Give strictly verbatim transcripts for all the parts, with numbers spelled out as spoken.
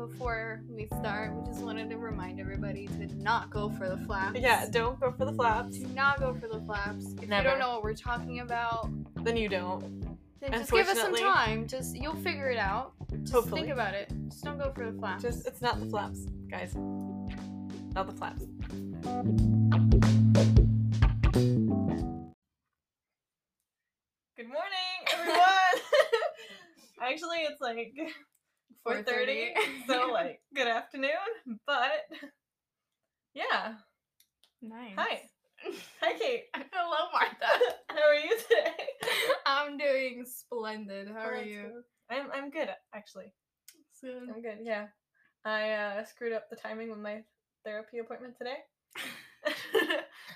before we start, we just wanted to remind everybody to not go for the flaps. Yeah, don't go for the flaps. Do not go for the flaps. If Never. you don't know what we're talking about, then you don't. Then just give us some time. Just you'll figure it out. Just hopefully. Think about it. Just don't go for the flaps. Just it's not the flaps, guys. Not the flaps. Good morning, everyone. Actually, it's like four thirty, so like good afternoon, but yeah. Nice. Hi. Hi, Kate. Hello, Martha. How are you today? I'm doing splendid. How are you? I'm I'm good, actually. Soon. I'm good, yeah. I uh, screwed up the timing with my therapy appointment today.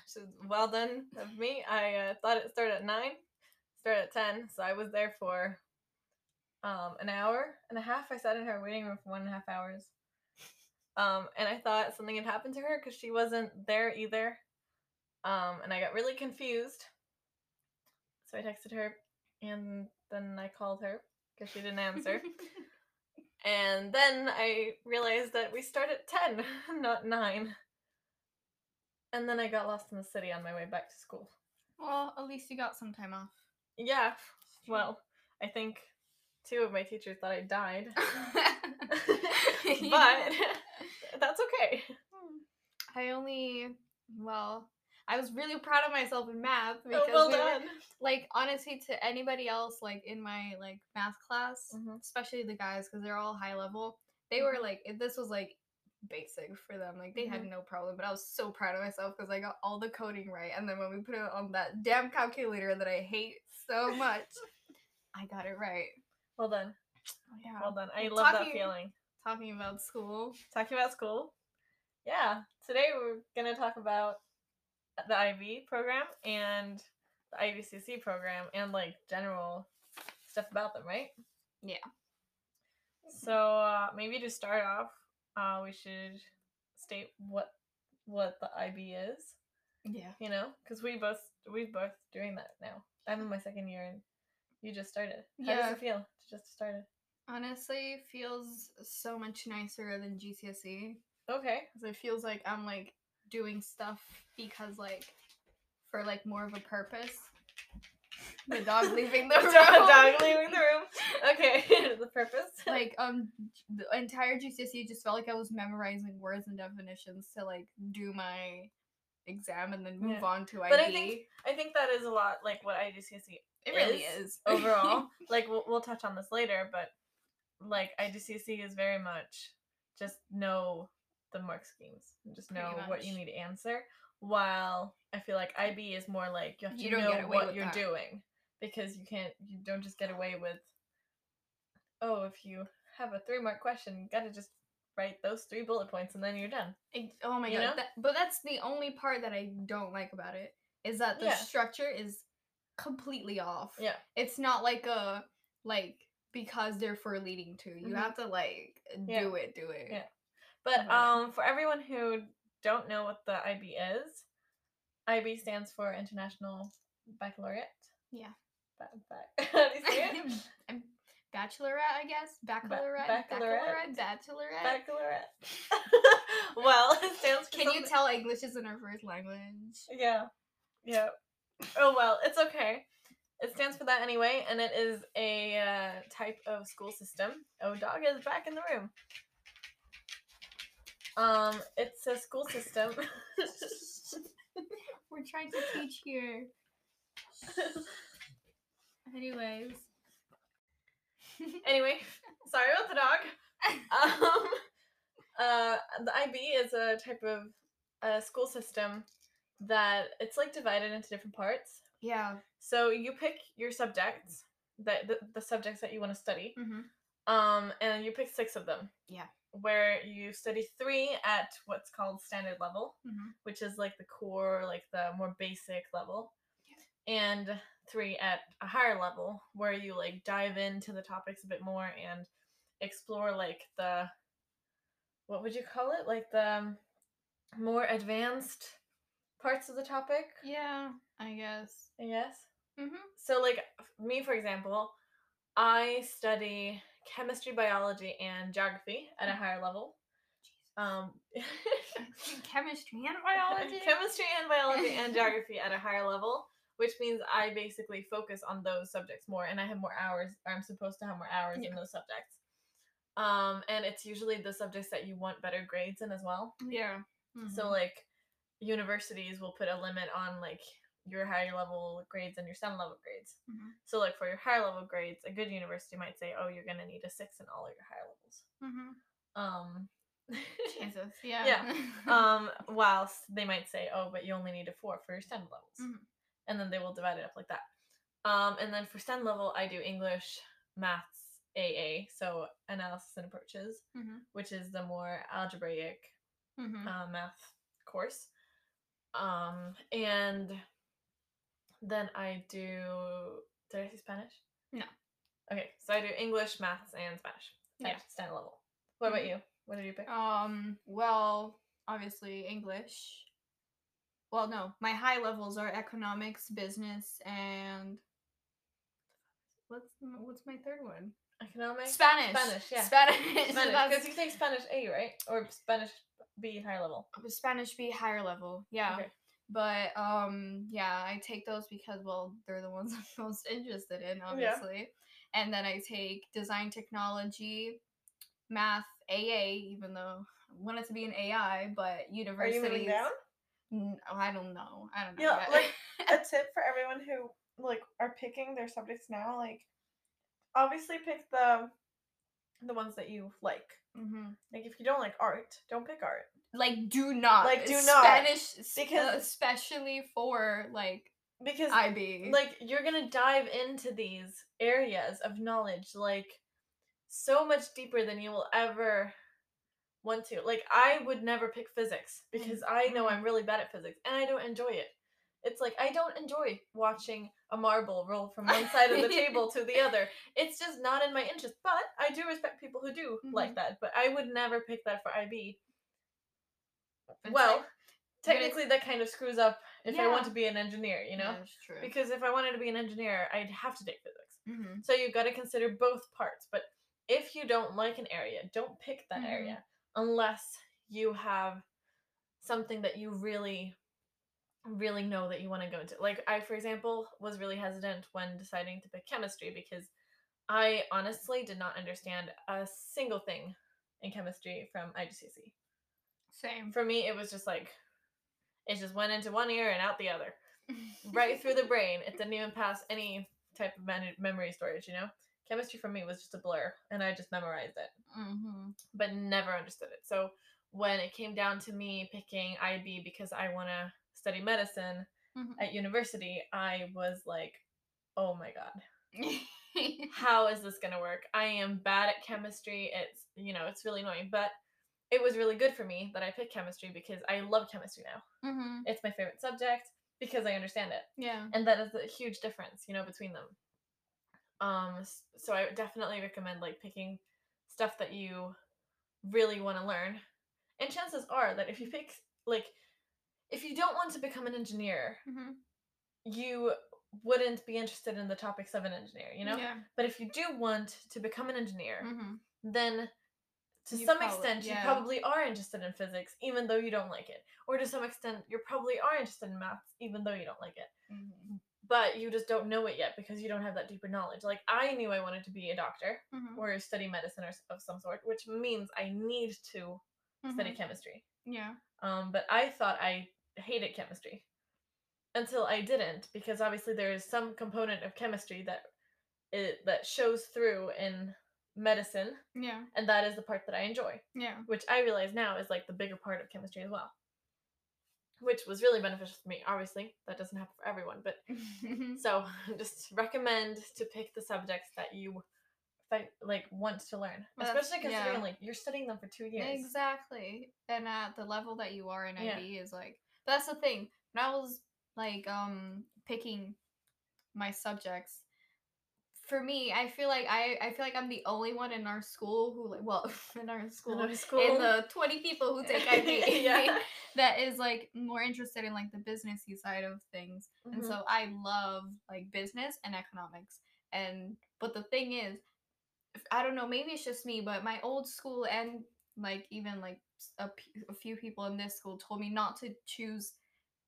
So well done of me. I uh, thought it started at nine, started at ten, so I was there for Um, an hour and a half. I sat in her waiting room for one and a half hours. Um, and I thought something had happened to her because she wasn't there either. Um, and I got really confused. So I texted her and then I called her because she didn't answer. And then I realized that we start at ten, not nine. And then I got lost in the city on my way back to school. Well, at least you got some time off. Yeah. Well, I think two of my teachers thought I died, but that's okay. I only, well, I was really proud of myself in math because oh, well we done. Were, like, honestly, to anybody else, like, in my, like, math class, mm-hmm. especially the guys, because they're all high level, they mm-hmm. were, like, this was, like, basic for them. Like, they mm-hmm. had no problem, but I was so proud of myself because I got all the coding right, and then when we put it on that damn calculator that I hate so much, I got it right. Well done. Oh, yeah. Well done. I well, love talking, that feeling. Talking about school. Talking about school. Yeah. Today we're going to talk about the I B program and the I B C C program and, like, general stuff about them, right? Yeah. So uh, maybe to start off, uh, we should state what what the I B is. Yeah. You know? Because we both, we're both doing that now. I'm in my second year and you just started. How yeah. does it feel to just started? Honestly, feels so much nicer than G C S E. Okay. Because it feels like I'm, like, doing stuff because, like, for, like, more of a purpose. The dog leaving the room. The dog leaving the room. Okay. The purpose. Like, um, the entire G C S E just felt like I was memorizing words and definitions to, like, do my exam and then move yeah. on to I B. But I think, I think that is a lot, like, what I G C S E It really is, is. Overall. Like, we'll, we'll touch on this later, but, like, I G C S E is very much just know the mark schemes. Just know what you need to answer, while I feel like I B is more like you have to you know what you're that. doing. Because you can't, you don't just get away with, oh, if you have a three-mark question, you gotta just write those three bullet points and then you're done. It, oh my you god. That, but that's the only part that I don't like about it, is that the yeah. structure is completely off. Yeah. It's not like a, like, because they're for leading to. You mm-hmm. have to, like, do yeah. it, do it. Yeah. But um, for everyone who don't know what the I B is, I B stands for International Baccalaureate. Yeah. Ba- ba- How do you say it? I'm bachelorette, I guess. Baccalaureate. Ba- baccalaureate. Baccalaureate. Bachelorette. Baccalaureate. Well, it stands for Can something. You tell English isn't our first language? Yeah. Yeah. Oh, well, it's okay. It stands for that anyway, and it is a uh, type of school system. Oh, dog is back in the room. Um, it's a school system. We're trying to teach here. Anyways. Anyway, sorry about the dog. Um, uh, the I B is a type of uh, school system that it's, like, divided into different parts. Yeah. So you pick your subjects, that the, the subjects that you want to study, mm-hmm. um, and you pick six of them. Yeah. Where you study three at what's called standard level, mm-hmm. which is, like, the core, like, the more basic level, yeah. and three at a higher level, where you, like, dive into the topics a bit more and explore, like, the, what would you call it? Like, the more advanced parts of the topic. Yeah, I guess. I guess. Mm-hmm. So, like, me, for example, I study chemistry, biology, and geography at a higher level. Um, chemistry and biology? Chemistry and biology and geography at a higher level, which means I basically focus on those subjects more, and I have more hours, or I'm supposed to have more hours yeah. in those subjects. Um, and it's usually the subjects that you want better grades in as well. Yeah. Mm-hmm. So, like, universities will put a limit on, like, your higher level grades and your STEM level grades. Mm-hmm. So, like, for your higher level grades, a good university might say, oh, you're going to need a six in all of your higher levels. Mm-hmm. Um... Jesus, yeah. Yeah. Um, whilst they might say, oh, but you only need a four for your STEM levels. Mm-hmm. And then they will divide it up like that. Um, and then for STEM level, I do English, maths, A A, so Analysis and Approaches, mm-hmm. which is the more algebraic mm-hmm. uh, math course. Um, and then I do... Did I say Spanish? No. Okay, so I do English, maths, and Spanish at yeah. STEM level. What mm-hmm. about you? What did you pick? Um, well, obviously English. Well, no, my high levels are economics, business, and what's what's my third one? Economics, Spanish, Spanish, yeah, Spanish. Because you take Spanish A, right, or Spanish B high level. Spanish B higher level, yeah. Okay. But um, yeah, I take those because well, they're the ones I'm most interested in, obviously. Yeah. And then I take design technology, math. A A, even though I wanted to be an A I, but universities... Are you moving down? N- I don't know. I don't know. Yeah, like, a tip for everyone who, like, are picking their subjects now, like, obviously pick the the ones that you like. Mm-hmm. Like, if you don't like art, don't pick art. Like, do not. Like, do not. Spanish, because, especially for, like, because I B. Like, you're gonna dive into these areas of knowledge, like... so much deeper than you will ever want to. Like, I would never pick physics because I know I'm really bad at physics and I don't enjoy it. It's like, I don't enjoy watching a marble roll from one side of the table to the other. It's just not in my interest, but I do respect people who do mm-hmm. like that, but I would never pick that for I B. It's well, like, technically that kind of screws up if yeah. I want to be an engineer, you know? That's true. Because if I wanted to be an engineer, I'd have to take physics. Mm-hmm. So you've got to consider both parts, but if you don't like an area, don't pick that mm-hmm. area unless you have something that you really, really know that you want to go into. Like, I, for example, was really hesitant when deciding to pick chemistry because I honestly did not understand a single thing in chemistry from I G C S E. Same. For me, it was just like, it just went into one ear and out the other. Right through the brain. It didn't even pass any type of man- memory storage, you know? Chemistry for me was just a blur, and I just memorized it, mm-hmm. but never understood it. So when it came down to me picking I B because I want to study medicine mm-hmm. at university, I was like, oh my God, how is this going to work? I am bad at chemistry. It's, you know, it's really annoying, but it was really good for me that I picked chemistry because I love chemistry now. Mm-hmm. It's my favorite subject because I understand it. Yeah. And that is a huge difference, you know, between them. Um, so I would definitely recommend, like, picking stuff that you really want to learn. And chances are that if you pick, like, if you don't want to become an engineer, mm-hmm. you wouldn't be interested in the topics of an engineer, you know? Yeah. But if you do want to become an engineer, mm-hmm. then to you some probably, extent, yeah. you probably are interested in physics, even though you don't like it. Or to some extent, you probably are interested in maths, even though you don't like it. Mm-hmm. But you just don't know it yet because you don't have that deeper knowledge. Like, I knew I wanted to be a doctor mm-hmm. or study medicine or of some sort, which means I need to mm-hmm. study chemistry. Yeah. Um, but I thought I hated chemistry until I didn't, because obviously there is some component of chemistry that it, that shows through in medicine. Yeah. And that is the part that I enjoy. Yeah. Which I realize now is, like, the bigger part of chemistry as well. Which was really beneficial for me. Obviously, that doesn't happen for everyone, but so just recommend to pick the subjects that you like want to learn, well, especially considering yeah. like you're studying them for two years. Exactly, and at the level that you are in I B yeah. is like that's the thing. When I was like um picking my subjects, for me, I feel like I, I feel like I'm the only one in our school who like well in our school in, our school. in the twenty people who take I B yeah. that is like more interested in like the businessy side of things, mm-hmm. and so I love like business and economics, and but the thing is, I don't know, maybe it's just me, but my old school and like even like a, a few people in this school told me not to choose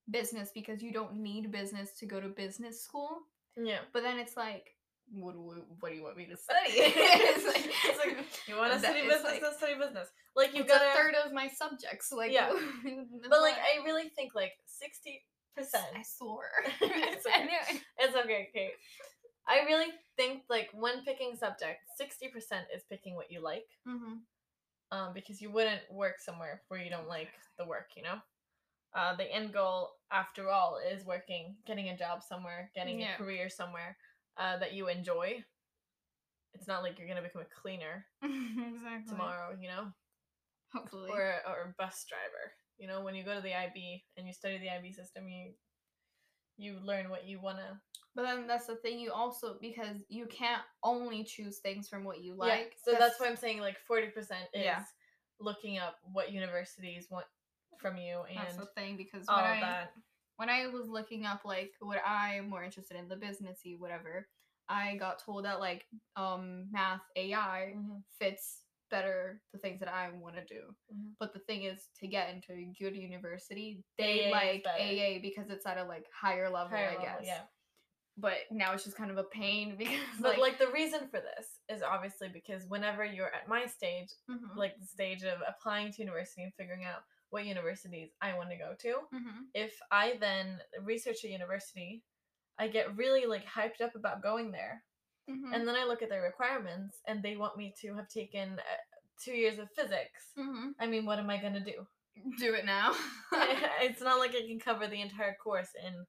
business because you don't need business to go to business school. Yeah. But then it's like, what, what do you want me to study? It's, like, it's like, you want to study business, like, let's study business. Like, you've got a third of my subjects. Like, yeah. But, like, I really think, like, sixty percent. I swore. It's okay. Anyway. It's okay, Kate. I really think, like, when picking subjects, sixty percent is picking what you like. Mm-hmm. Um, because you wouldn't work somewhere where you don't like the work, you know? Uh, the end goal, after all, is working, getting a job somewhere, getting yeah. a career somewhere. Uh, that you enjoy. It's not like you're gonna become a cleaner exactly. tomorrow, you know. Hopefully, or or a bus driver. You know, when you go to the I B and you study the I B system, you you learn what you wanna. But then that's the thing. You also because you can't only choose things from what you like. Yeah, so that's why I'm saying like forty percent is yeah. looking up what universities want from you, and that's the thing because all I, that. When I was looking up, like, what I'm more interested in, the businessy, whatever, I got told that, like, um, math A I mm-hmm. fits better the things that I want to do. Mm-hmm. But the thing is, to get into a good university, they A A like A A because it's at a, like, higher level, higher I level, guess. Yeah. But now it's just kind of a pain because, But, like, like the reason for this is obviously because whenever you're at my stage, mm-hmm. like, the stage of applying to university and figuring out what universities I want to go to. Mm-hmm. If I then research a university, I get really like hyped up about going there. Mm-hmm. And then I look at their requirements and they want me to have taken two years of physics. Mm-hmm. I mean, what am I going to do? Do it now. It's not like I can cover the entire course in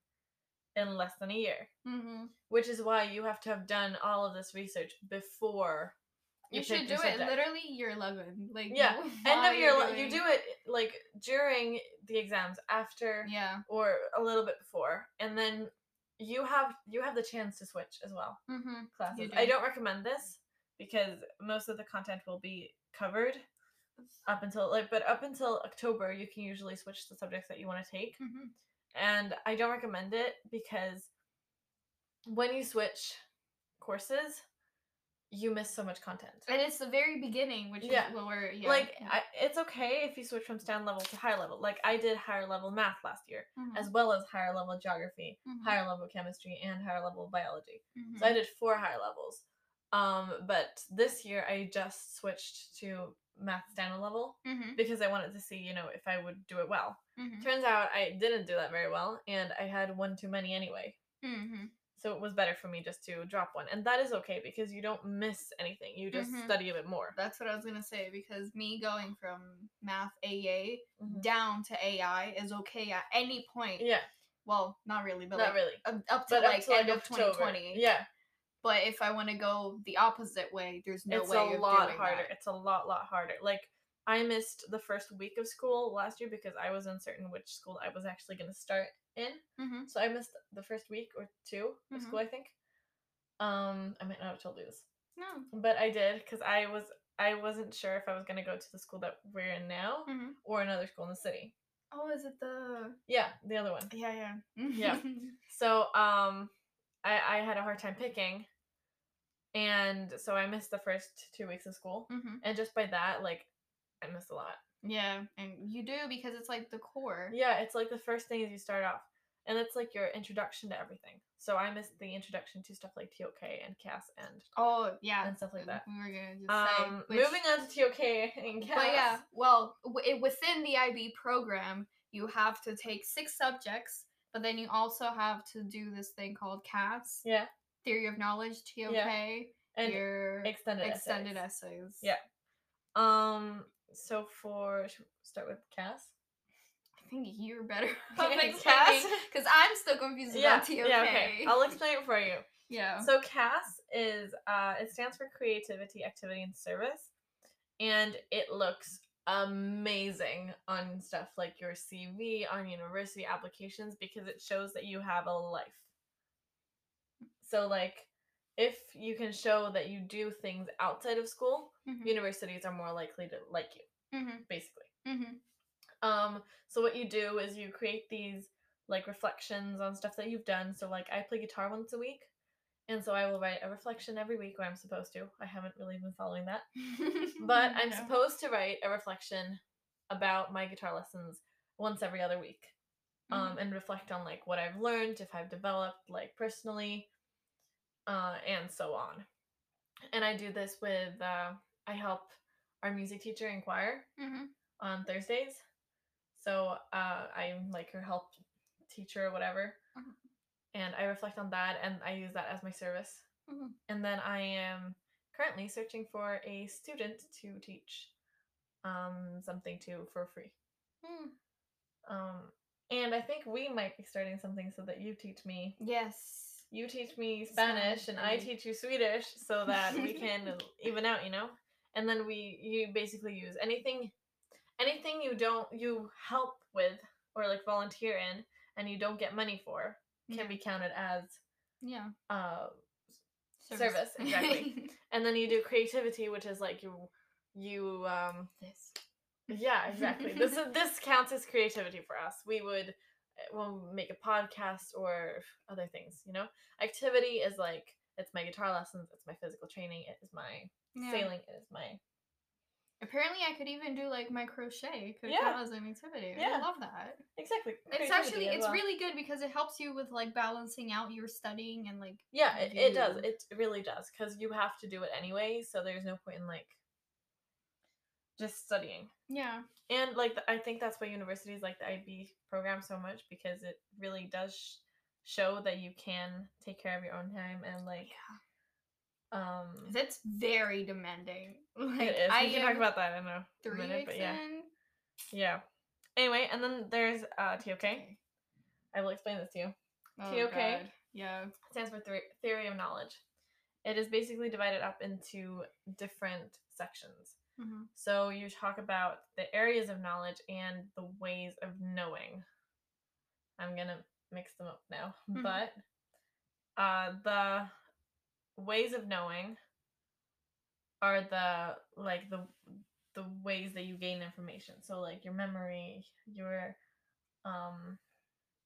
in less than a year. Mm-hmm. Which is why you have to have done all of this research before You, you should do it literally year eleven. Like, yeah, end of year eleven. You do it like during the exams, after, yeah, or a little bit before, and then you have you have the chance to switch as well. Mm-hmm. Classes. Do. I don't recommend this because most of the content will be covered up until like, but up until October, you can usually switch the subjects that you want to take, mm-hmm. and I don't recommend it because when you switch courses. You miss so much content. And it's the very beginning, which yeah. is where, yeah. Like, I, it's okay if you switch from STEM level to higher level. Like, I did higher level math last year, mm-hmm. as well as higher level geography, mm-hmm. higher level chemistry, and higher level biology. Mm-hmm. So I did four higher levels. Um, but this year, I just switched to math STEM level mm-hmm. because I wanted to see, you know, if I would do it well. Mm-hmm. Turns out I didn't do that very well, and I had one too many anyway. Mm-hmm. So it was better for me just to drop one. And that is okay because you don't miss anything. You just mm-hmm. study a bit more. That's what I was going to say because me going from math A A mm-hmm. down to A I is okay at any point. Yeah. Well, not really. But not like, really. Up, up to but like up to end like of twenty twenty. Yeah. But if I want to go the opposite way, there's no it's way of doing harder. That. It's a lot, lot harder. Like, I missed the first week of school last year because I was uncertain which school I was actually going to start in. Mm-hmm. So I missed the first week or two of mm-hmm. school, I think. Um, I might not have told you this. No. But I did because I was I wasn't sure if I was going to go to the school that we're in now mm-hmm. or another school in the city. Oh, is it the? Yeah, the other one. Yeah, yeah, yeah. So um, I I had a hard time picking. And so I missed the first two weeks of school, mm-hmm. and just by that, like. I miss a lot. Yeah, and you do because it's like the core. Yeah, it's like the first thing is you start off, and it's like your introduction to everything. So I missed the introduction to stuff like T O K and C A S and oh yeah and stuff like that. We were gonna just um, say which, moving on to T O K and C A S. But yeah, well, w- within the I B program, you have to take six subjects, but then you also have to do this thing called C A S. Yeah. Theory of knowledge, T O K, yeah. and your extended extended essays. essays. Yeah. Um. So for should we start with C A S? I think you're better about C A S because I'm still confused yeah, about T O K. Yeah, okay. I'll explain it for you. Yeah. So C A S is uh, it stands for Creativity, Activity, and Service, and it looks amazing on stuff like your C V, on university applications because it shows that you have a life. So like. If you can show that you do things outside of school, mm-hmm. universities are more likely to like you, mm-hmm. basically. Mm-hmm. Um, so what you do is you create these, like, reflections on stuff that you've done. So, like, I play guitar once a week, And so I will write a reflection every week, or I'm supposed to. I haven't really been following that. But I'm no. supposed to write a reflection about my guitar lessons once every other week. Mm-hmm. Um, and reflect on, like, what I've learned, if I've developed, like, personally, uh, and so on. And I do this with, uh, I help our music teacher in choir mm-hmm. on Thursdays. So uh, I'm, like, her help teacher or whatever. Mm-hmm. And I reflect on that, and I use that as my service. Mm-hmm. And then I am currently searching for a student to teach um, something to for free. Mm. Um, and I think we might be starting something so that you teach me. Yes. You teach me Spanish, Spanish. And I teach you Swedish, so that we can even out, you know? And then we you basically use anything, anything you don't, you help with or, like, volunteer in and you don't get money for. Can be counted as yeah uh service, service exactly. And then you do creativity, which is like you you um this yeah exactly this is this counts as creativity for us. We would we'll make a podcast or other things, you know. Activity is like it's my guitar lessons, it's my physical training, it is my yeah. sailing, it is my apparently I could even do, like, my crochet. Could yeah. count as an activity. Yeah. I love that. Exactly. It's actually, it's well. really good because it helps you with, like, balancing out your studying and, like... Yeah, it, it does. It really does because you have to do it anyway, so there's no point in, like, just studying. Yeah. And, like, the, I think that's why universities like the I B program so much, because it really does sh- show that you can take care of your own time and, like... Yeah. Um, that's very demanding. Like, it is. We I can talk about that in a three minute, but yeah. In. Yeah. Anyway, and then there's uh, T O K. Okay. I will explain this to you. Oh, T O K God. Yeah. stands for th- Theory of Knowledge. It is basically divided up into different sections. Mm-hmm. So you talk about the areas of knowledge and the ways of knowing. I'm going to mix them up now, mm-hmm. but uh, the... ways of knowing are the like the the ways that you gain information. So like your memory, your um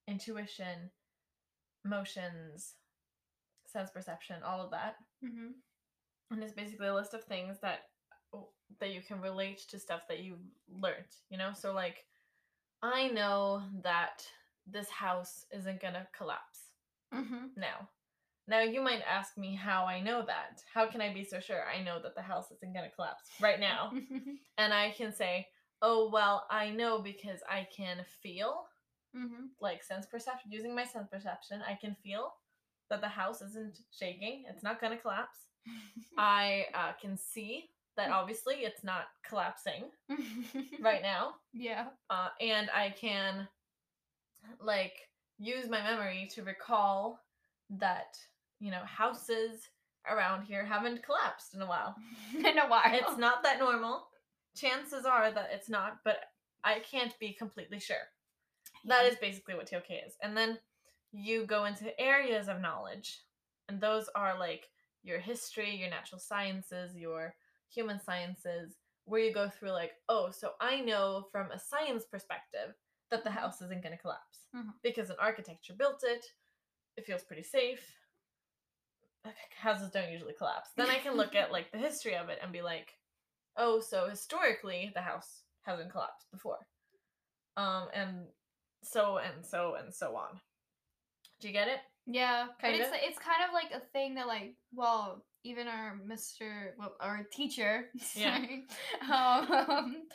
intuition, emotions, sense perception, all of that. Mm-hmm. And it's basically a list of things that that you can relate to stuff that you learned, you know? So like I know that this house isn't gonna collapse mm-hmm. now. Now, you might ask me how I know that. How can I be so sure I know that the house isn't going to collapse right now? And I can say, oh, well, I know because I can feel, mm-hmm. like sense perception, using my sense perception, I can feel that the house isn't shaking. It's not going to collapse. I uh, can see that obviously it's not collapsing right now. Yeah. Uh, and I can, like, use my memory to recall that... you know, houses around here haven't collapsed in a while. in a while. It's not that normal. Chances are that it's not, but I can't be completely sure. Yeah. That is basically what T O K is. And then you go into areas of knowledge, and those are like your history, your natural sciences, your human sciences, where you go through like, oh, so I know from a science perspective that the house isn't going to collapse mm-hmm. because an architecture built it. It feels pretty safe. Houses don't usually collapse. Then I can look at, like, the history of it and be like, oh, so historically the house hasn't collapsed before. Um, and so and so and so on. Do you get it? Yeah. Kind but of? It's, it's kind of like a thing that, like, well, even our Mister, well, our teacher, sorry, yeah. um,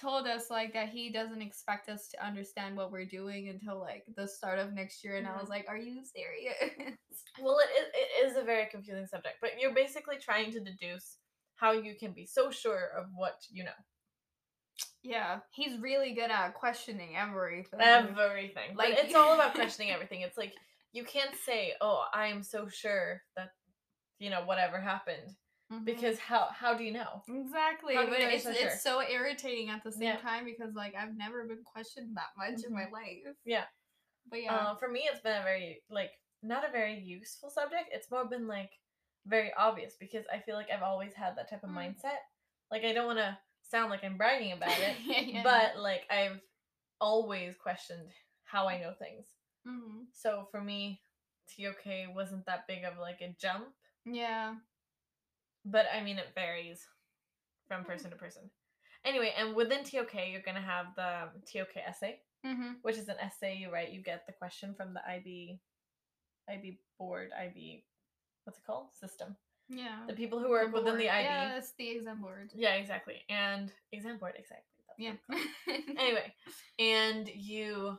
told us, like, that he doesn't expect us to understand what we're doing until, like, the start of next year, and mm-hmm. I was like, are you serious? Well, it is, it is a very confusing subject, but you're basically trying to deduce how you can be so sure of what you know. Yeah, he's really good at questioning everything. Everything. Like, but it's all about questioning everything. It's like, you can't say, oh, I am so sure that, you know, whatever happened. Mm-hmm. Because how how do you know? Exactly. But it's, so sure? It's so irritating at the same yeah. time because, like, I've never been questioned that much mm-hmm. in my life. Yeah. But, yeah. Uh, for me, it's been a very, like, not a very useful subject. It's more been, like, very obvious because I feel like I've always had that type of mm. mindset. Like, I don't want to sound like I'm bragging about it, yeah, yeah. but, like, I've always questioned how I know things. Mm-hmm. So, for me, T O K wasn't that big of like a jump. Yeah. But I mean, it varies from person to person. Anyway, and within T O K, you're going to have the T O K essay, mm-hmm. which is an essay you write. You get the question from the I B, I B board, I B, what's it called? System. Yeah. The people who work the within the I B. Yeah, that's the exam board. Yeah, exactly. And exam board, exactly. That's yeah. Anyway, and you,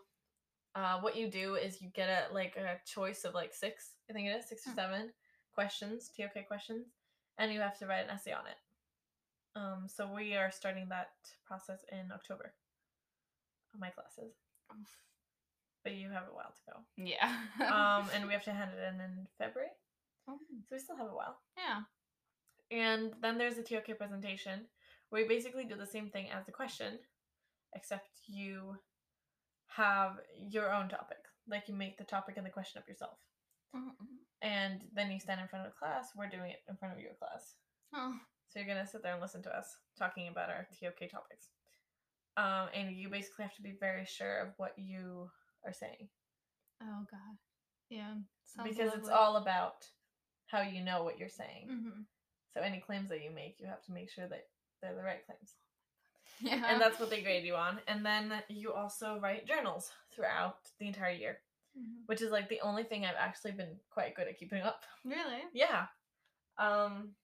uh, what you do is you get a like a choice of like six, I think it is, six hmm. or seven questions, T O K questions, and you have to write an essay on it. Um, so we are starting that process in October on my classes. But you have a while to go. Yeah. um, and we have to hand it in in February. Oh. So we still have a while. Yeah. And then there's the T O K presentation, where you basically do the same thing as the question, except you have your own topic. Like, you make the topic and the question up yourself. Mm-hmm. And then you stand in front of the class. We're doing it in front of your class. Oh. So you're going to sit there and listen to us talking about our T O K topics. Um, and you basically have to be very sure of what you are saying. Oh, God. Yeah. Sounds because lovely. It's all about how you know what you're saying. Mm-hmm. So any claims that you make, you have to make sure that they're the right claims. Yeah. And that's what they grade you on. And then you also write journals throughout the entire year, mm-hmm. which is, like, the only thing I've actually been quite good at keeping up. Really? Yeah. Um...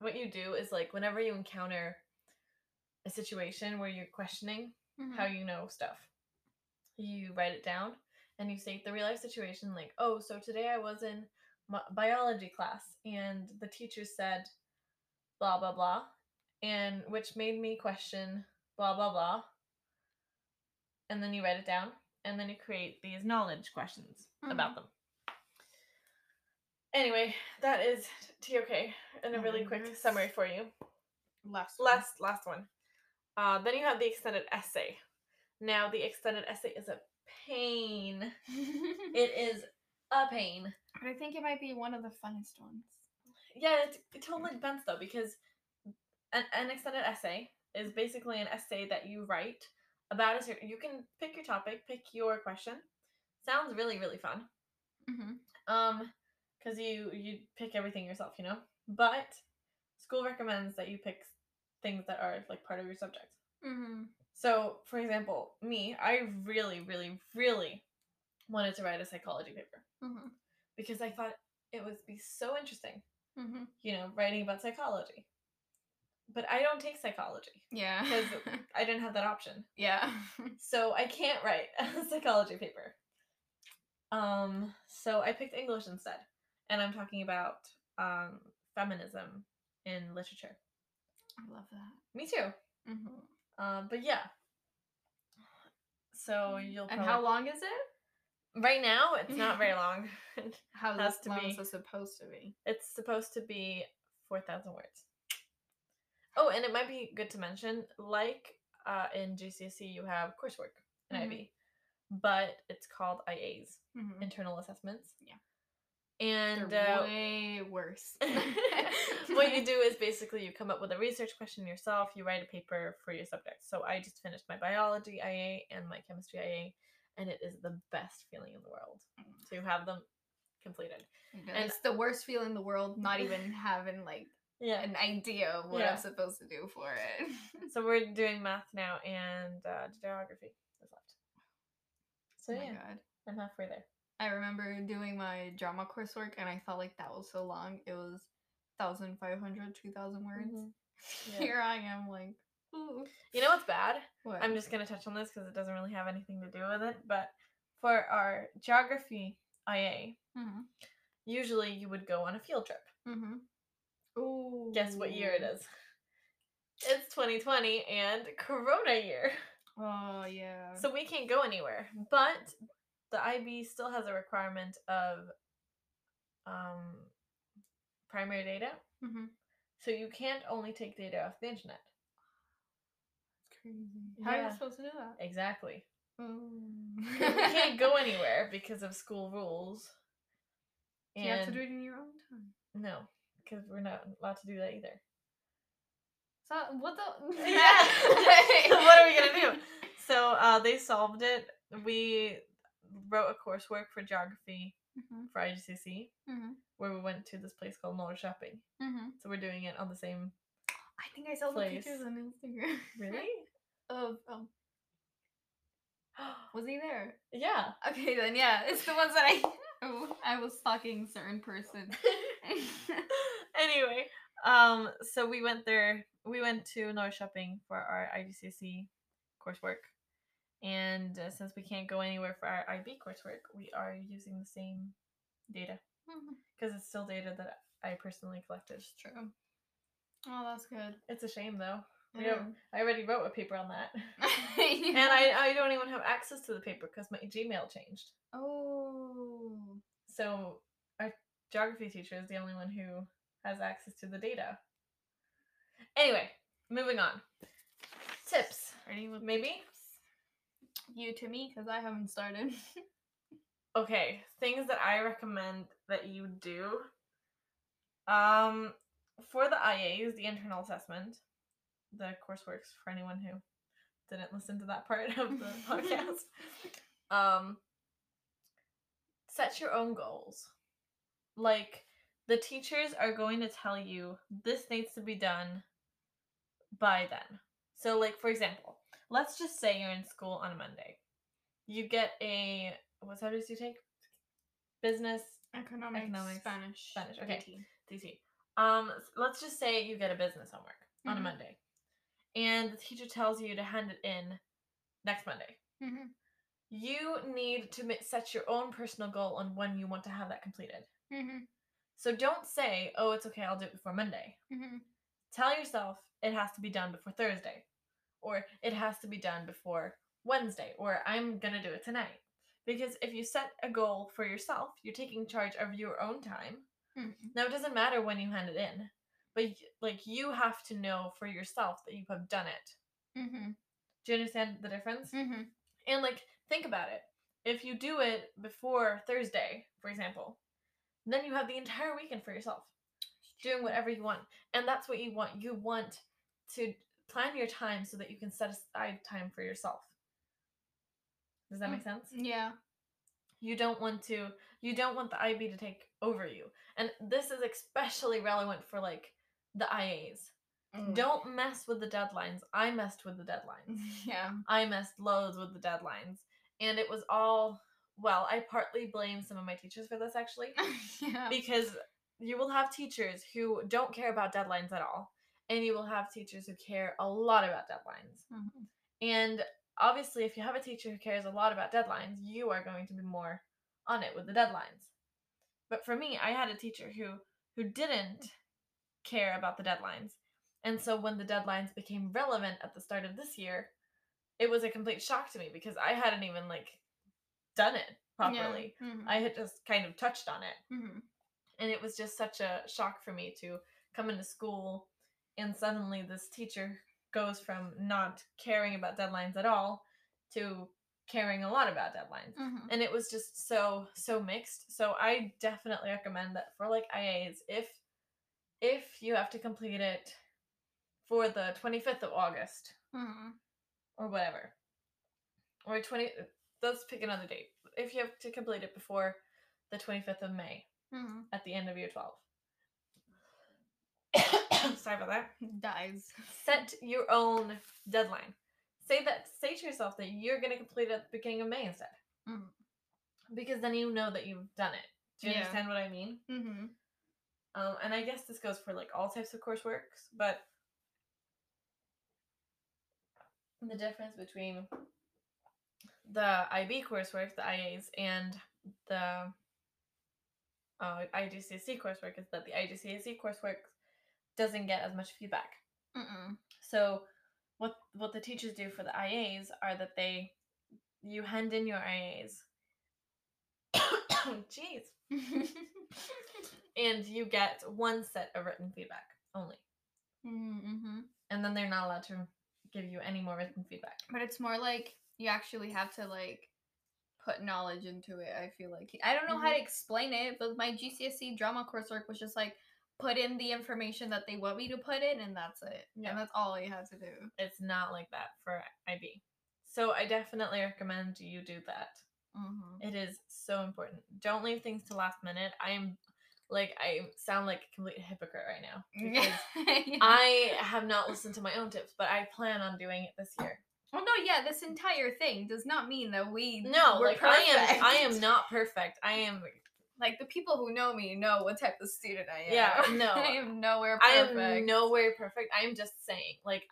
What you do is, like, whenever you encounter a situation where you're questioning mm-hmm. how you know stuff, you write it down and you state the real-life situation, like, oh, so today I was in my biology class and the teacher said blah, blah, blah, and which made me question blah, blah, blah, and then you write it down, and then you create these knowledge questions mm-hmm. about them. Anyway, that is T O K and a really quick summary for you. Last one. Last, last one. Uh, then you have the extended essay. Now, the extended essay is a pain. It is a pain. But I think it might be one of the funnest ones. Yeah, it, it totally depends, though, because an, an extended essay is basically an essay that you write about a... You can pick your topic, pick your question. Sounds really, really fun. Mm-hmm. Um... Because you, you pick everything yourself, you know? But school recommends that you pick things that are, like, part of your subject. Mm-hmm. So, for example, me, I really, really, really wanted to write a psychology paper. Mm-hmm. Because I thought it would be so interesting, mm-hmm. you know, writing about psychology. But I don't take psychology. Yeah. Because I didn't have that option. Yeah. So I can't write a psychology paper. Um, so I picked English instead. And I'm talking about um, feminism in literature. I love that. Me too. Mm-hmm. Uh, but yeah. So you'll probably... And how long is it? Right now, it's not very long. How has to long be... is it supposed to be? It's supposed to be four thousand words. Oh, and it might be good to mention, like uh, in G C S E, you have coursework in mm-hmm. I B. But it's called I As, mm-hmm. internal assessments. Yeah. And uh, way worse. What you do is basically you come up with a research question yourself, you write a paper for your subject. So I just finished my biology I A and my chemistry I A, and it is the best feeling in the world. So you have them completed. It's and it's the worst feeling in the world, not even having like yeah. an idea of what yeah. I'm supposed to do for it. So we're doing math now, and uh, geography is left. So oh my yeah, God. I'm halfway there. I remember doing my drama coursework, and I thought, like, that was so long. It was fifteen hundred, two thousand words. Mm-hmm. Yeah. Here I am, like, ooh. You know what's bad? What? I'm just going to touch on this because it doesn't really have anything to do with it, but for our geography I A, mm-hmm. usually you would go on a field trip. Mm-hmm. Ooh. Guess what year it is? It's twenty twenty and Corona year. Oh, yeah. So we can't go anywhere, but... The I B still has a requirement of um, primary data, mm-hmm. so you can't only take data off the internet. That's crazy. How yeah. are you supposed to do that? Exactly. Um. You can't go anywhere because of school rules. And you have to do it in your own time. No, because we're not allowed to do that either. So what the? Yeah. So what are we gonna do? So uh, they solved it. We wrote a coursework for geography mm-hmm. for I G C S E, mm-hmm. where we went to this place called Nora Shopping. Mm-hmm. So we're doing it on the same I think I saw place. The pictures on Instagram. Really? Of um was he there? Yeah. Okay, then yeah, it's the ones that I oh, I was stalking a certain person. Anyway, um, so we went there. We went to Nora Shopping for our I G C S E coursework, and uh, since we can't go anywhere for our I B coursework, we are using the same data because mm-hmm. it's still data that I personally collected. True. Oh, that's good. It's a shame though. We mm. don't, I already wrote a paper on that, yeah. and I I don't even have access to the paper because my Gmail changed. Oh. So our geography teacher is the only one who has access to the data. Anyway, moving on. Tips. Maybe? You to me, because I haven't started. Okay, things that I recommend that you do. Um, for the I As, the internal assessment, the courseworks for anyone who didn't listen to that part of the podcast. Um, set your own goals. Like, the teachers are going to tell you this needs to be done by then. So, like, for example, let's just say you're in school on a Monday. You get a, what subject do you take? Business, economics, economics Spanish, Spanish. Okay, D T. Um, so let's just say you get a business homework mm-hmm. on a Monday, and the teacher tells you to hand it in next Monday. Mm-hmm. You need to set your own personal goal on when you want to have that completed. Mm-hmm. So don't say, oh, it's okay, I'll do it before Monday. Mm-hmm. Tell yourself it has to be done before Thursday, or it has to be done before Wednesday, or I'm going to do it tonight. Because if you set a goal for yourself, you're taking charge of your own time. Mm-hmm. Now, it doesn't matter when you hand it in, but like you have to know for yourself that you have done it. Mm-hmm. Do you understand the difference? Mm-hmm. And like, think about it. If you do it before Thursday, for example, then you have the entire weekend for yourself, doing whatever you want. And that's what you want. You want to plan your time so that you can set aside time for yourself. Does that make sense? Yeah. You don't want to, you don't want the I B to take over you. And this is especially relevant for, like, the I As. Mm. Don't mess with the deadlines. I messed with the deadlines. Yeah. I messed loads with the deadlines. And it was all... Well, I partly blame some of my teachers for this, actually, yeah. because you will have teachers who don't care about deadlines at all, and you will have teachers who care a lot about deadlines. Mm-hmm. And obviously, if you have a teacher who cares a lot about deadlines, you are going to be more on it with the deadlines. But for me, I had a teacher who, who didn't care about the deadlines, and so when the deadlines became relevant at the start of this year, it was a complete shock to me because I hadn't even, like, done it properly. Yeah. Mm-hmm. I had just kind of touched on it. Mm-hmm. And it was just such a shock for me to come into school and suddenly this teacher goes from not caring about deadlines at all to caring a lot about deadlines. Mm-hmm. And it was just so, so mixed. So I definitely recommend that for, like, I As, if if you have to complete it for the twenty-fifth of August mm-hmm. or whatever, or twenty let's pick another date. If you have to complete it before the twenty-fifth of May mm-hmm. at the end of year twelve. Sorry about that. Dies. Set your own deadline. Say that. Say to yourself that you're going to complete it at the beginning of May instead. Mm-hmm. Because then you know that you've done it. Do you yeah. understand what I mean? Mm-hmm. Um, and I guess this goes for, like, all types of courseworks, but the difference between the I B coursework, the I As, and the uh, I G C S E coursework is that the I G C S E coursework doesn't get as much feedback. Mm-mm. So what what the teachers do for the I As are that they, you hand in your I As. Jeez. And you get one set of written feedback only. Mm-hmm. And then they're not allowed to give you any more written feedback. But it's more like... You actually have to, like, put knowledge into it, I feel like. I don't know mm-hmm. how to explain it, but my G C S E drama coursework was just, like, put in the information that they want me to put in, and that's it. Yeah. And that's all you have to do. It's not like that for I B. So I definitely recommend you do that. Mm-hmm. It is so important. Don't leave things to last minute. I am like, I sound like a complete hypocrite right now because yeah. I have not listened to my own tips, but I plan on doing it this year. Well, no, yeah, this entire thing does not mean that we no, we're like perfect. I am, I am not perfect. I am like the people who know me know what type of student I am. Yeah, no, I am nowhere perfect. I am nowhere perfect. I am just saying, like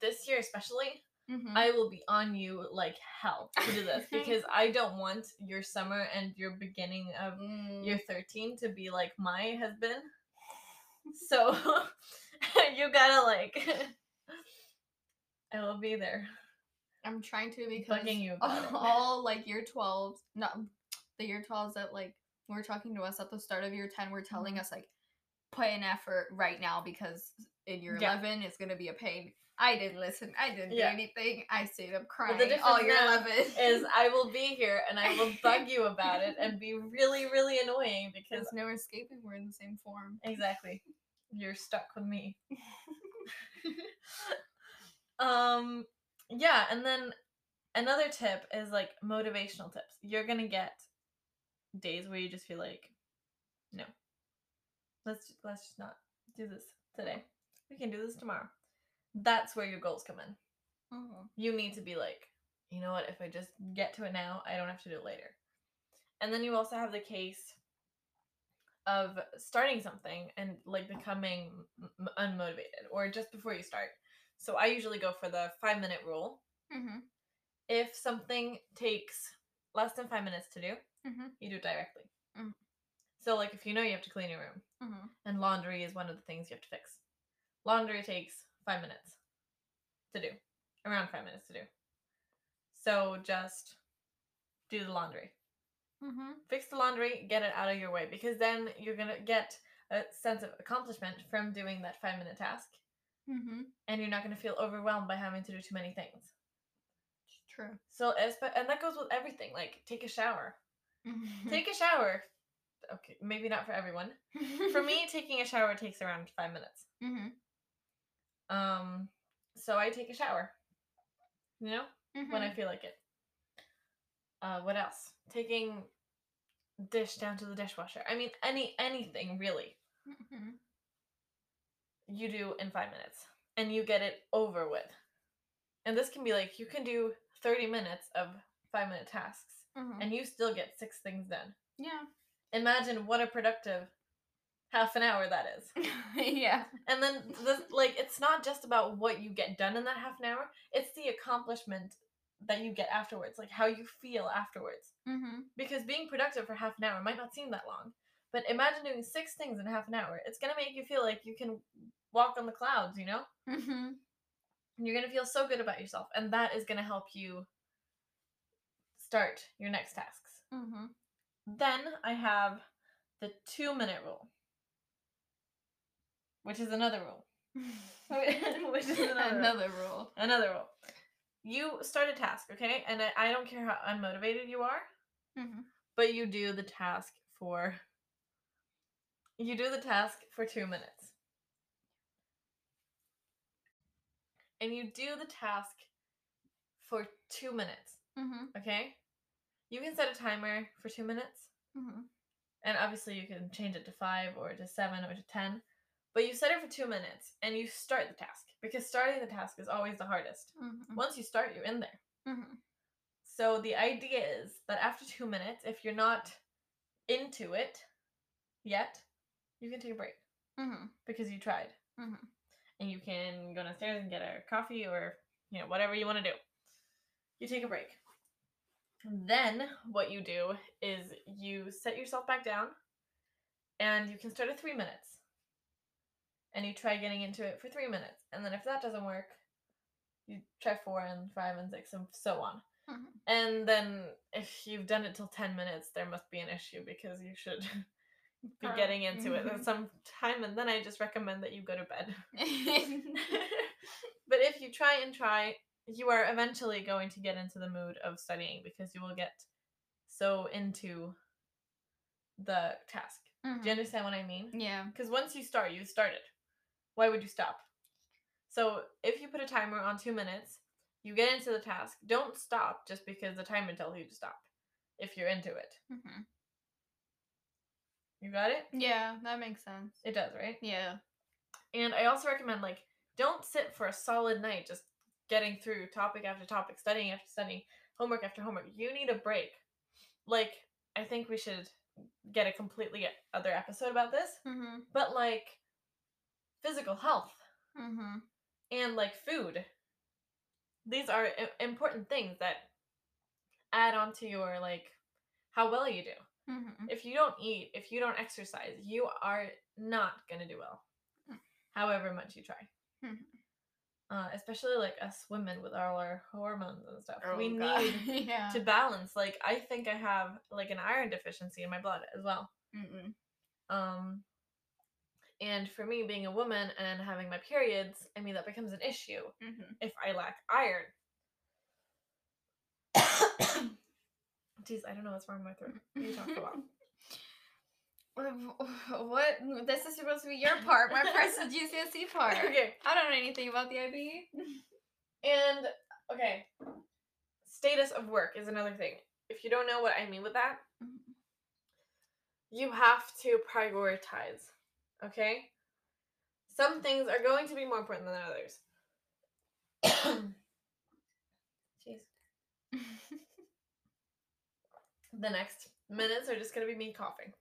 this year especially. Mm-hmm. I will be on you like hell to do this because I don't want your summer and your beginning of mm. year thirteen to be like my has been. So you gotta like, I will be there. I'm trying to because bugging you about all it. Like year twelves, no, the year twelves that like were talking to us at the start of year ten were telling mm-hmm. us like put in effort right now because in year yeah. eleven it's gonna be a pain. I didn't listen. I didn't yeah. do anything. I stayed up crying the all year eleven. Is I will be here and I will bug you about it and be really, really annoying because there's no escaping. We're in the same form. Exactly. You're stuck with me. um. Yeah, and then another tip is like motivational tips. You're gonna get days where you just feel like, no, let's let's just not do this today. We can do this tomorrow. That's where your goals come in. Mm-hmm. You need to be like, you know what, if I just get to it now, I don't have to do it later. And then you also have the case of starting something and like becoming m- unmotivated or just before you start. So I usually go for the five minute rule. Mm-hmm. If something takes less than five minutes to do, mm-hmm. you do it directly. Mm-hmm. So like if you know you have to clean your room mm-hmm. and laundry is one of the things you have to fix. Laundry takes Five minutes to do. Around five minutes to do. So just do the laundry. Mm-hmm. Fix the laundry, get it out of your way, because then you're going to get a sense of accomplishment from doing that five minute task. Mm-hmm. And you're not going to feel overwhelmed by having to do too many things. It's true. So, and that goes with everything. Like, take a shower. Mm-hmm. Take a shower. Okay, maybe not for everyone. For me, taking a shower takes around five minutes. Mm-hmm. Um, so I take a shower, you know, mm-hmm. when I feel like it. Uh, what else? Taking dish down to the dishwasher. I mean, any, anything really mm-hmm. you do in five minutes and you get it over with. And this can be like, you can do thirty minutes of five minute tasks mm-hmm. and you still get six things done. Yeah. Imagine what a productive half an hour that is. Yeah. And then, the, like, it's not just about what you get done in that half an hour. It's the accomplishment that you get afterwards. Like, how you feel afterwards. Mm-hmm. Because being productive for half an hour might not seem that long. But imagine doing six things in half an hour. It's going to make you feel like you can walk on the clouds, you know? Mm-hmm. And you're going to feel so good about yourself. And that is going to help you start your next tasks. Mm-hmm. Then I have the two-minute rule. Which is another rule. Which is another, another rule. rule. Another rule. You start a task, okay? And I, I don't care how unmotivated you are, mm-hmm. but you do the task for... You do the task for two minutes. And you do the task for two minutes, mm-hmm. okay? You can set a timer for two minutes. Mm-hmm. And obviously you can change it to five or to seven or to ten. But you set it for two minutes, and you start the task. Because starting the task is always the hardest. Mm-hmm. Once you start, you're in there. Mm-hmm. So the idea is that after two minutes, if you're not into it yet, you can take a break. Mm-hmm. Because you tried. Mm-hmm. And you can go downstairs and get a coffee or, you know, whatever you want to do. You take a break. Then what you do is you set yourself back down, and you can start at three minutes. And you try getting into it for three minutes. And then if that doesn't work, you try four and five and six and so on. Mm-hmm. And then if you've done it till ten minutes, there must be an issue because you should be getting into it at some time. And then I just recommend that you go to bed. But if you try and try, you are eventually going to get into the mood of studying because you will get so into the task. Mm-hmm. Do you understand what I mean? Yeah. Because once you start, you started. Why would you stop? So if you put a timer on two minutes, you get into the task. Don't stop just because the timer tells you to stop. if you're into it. Mm-hmm. You got it? Yeah, that makes sense. It does, right? Yeah. And I also recommend, like, don't sit for a solid night just getting through topic after topic, studying after studying, homework after homework. You need a break. Like, I think we should get a completely other episode about this, mm-hmm. but, like, physical health mm-hmm. and, like, food. These are i- important things that add on to your, like, how well you do. Mm-hmm. If you don't eat, if you don't exercise, you are not going to do well, mm-hmm. however much you try. Mm-hmm. Uh, especially, like, us women with all our hormones and stuff. Oh, we God. need yeah. to balance. Like, I think I have, like, an iron deficiency in my blood as well. Mm-mm. Um, and for me, being a woman and having my periods, I mean, that becomes an issue mm-hmm. if I lack iron. Jeez, I don't know what's wrong with my throat. You talk a lot. What? This is supposed to be your part. My part's the G C S E part. Okay. I don't know anything about the I B. And, okay, status of work is another thing. If you don't know what I mean with that, you have to prioritize, okay? Some things are going to be more important than others. Jeez. The next minutes are just going to be me coughing.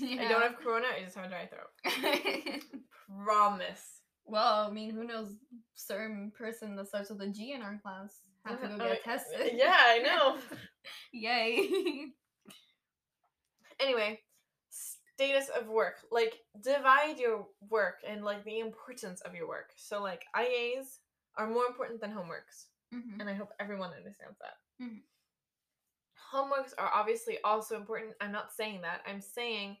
Yeah. I don't have corona, I just have a dry throat. Promise. Well, I mean, who knows? Certain person that starts with a G in our class have to go get tested. Yeah, I know. Yay. Anyway, status of work. Like, divide your work and, like, the importance of your work. So, like, I As are more important than homeworks. Mm-hmm. And I hope everyone understands that. Mm-hmm. Homeworks are obviously also important. I'm not saying that. I'm saying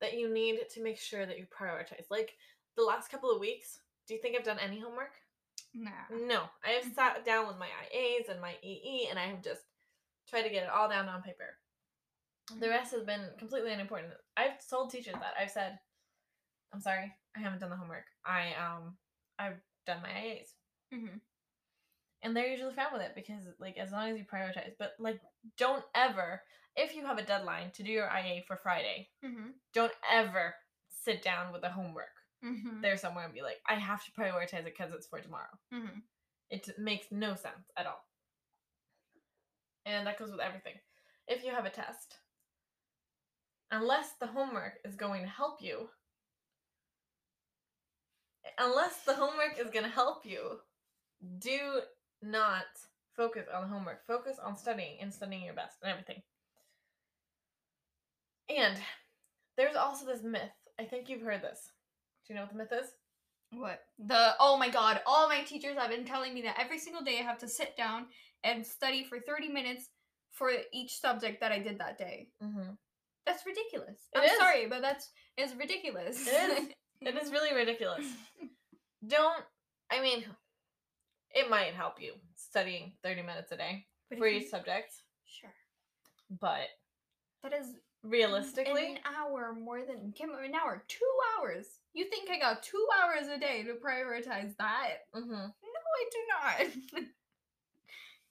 that you need to make sure that you prioritize. Like, the last couple of weeks, do you think I've done any homework? No. Nah. No. I have sat down with my I As and my E E, and I have just tried to get it all down on paper. The rest has been completely unimportant. I've told teachers that. I've said, I'm sorry, I haven't done the homework. I, um, I've done my I As. Mm-hmm. And they're usually fine with it because, like, as long as you prioritize. But, like, don't ever, if you have a deadline to do your I A for Friday, mm-hmm. don't ever sit down with the homework mm-hmm. there somewhere and be like, I have to prioritize it because it's for tomorrow. Mm-hmm. It makes no sense at all. And that goes with everything. If you have a test, unless the homework is going to help you, unless the homework is going to help you, do not focus on the homework. Focus on studying and studying your best and everything. And there's also this myth. I think you've heard this. Do you know what the myth is? What? The, oh my god, all my teachers have been telling me that every single day I have to sit down and study for thirty minutes for each subject that I did that day. Mm-hmm. That's ridiculous. It I'm is. sorry, but that's is ridiculous. It is. It is really ridiculous. Don't, I mean... It might help you studying thirty minutes a day but for each you, subject. Sure. But that is realistically an hour more than an hour, two hours. You think I got two hours a day to prioritize that? Mm-hmm. No, I do not.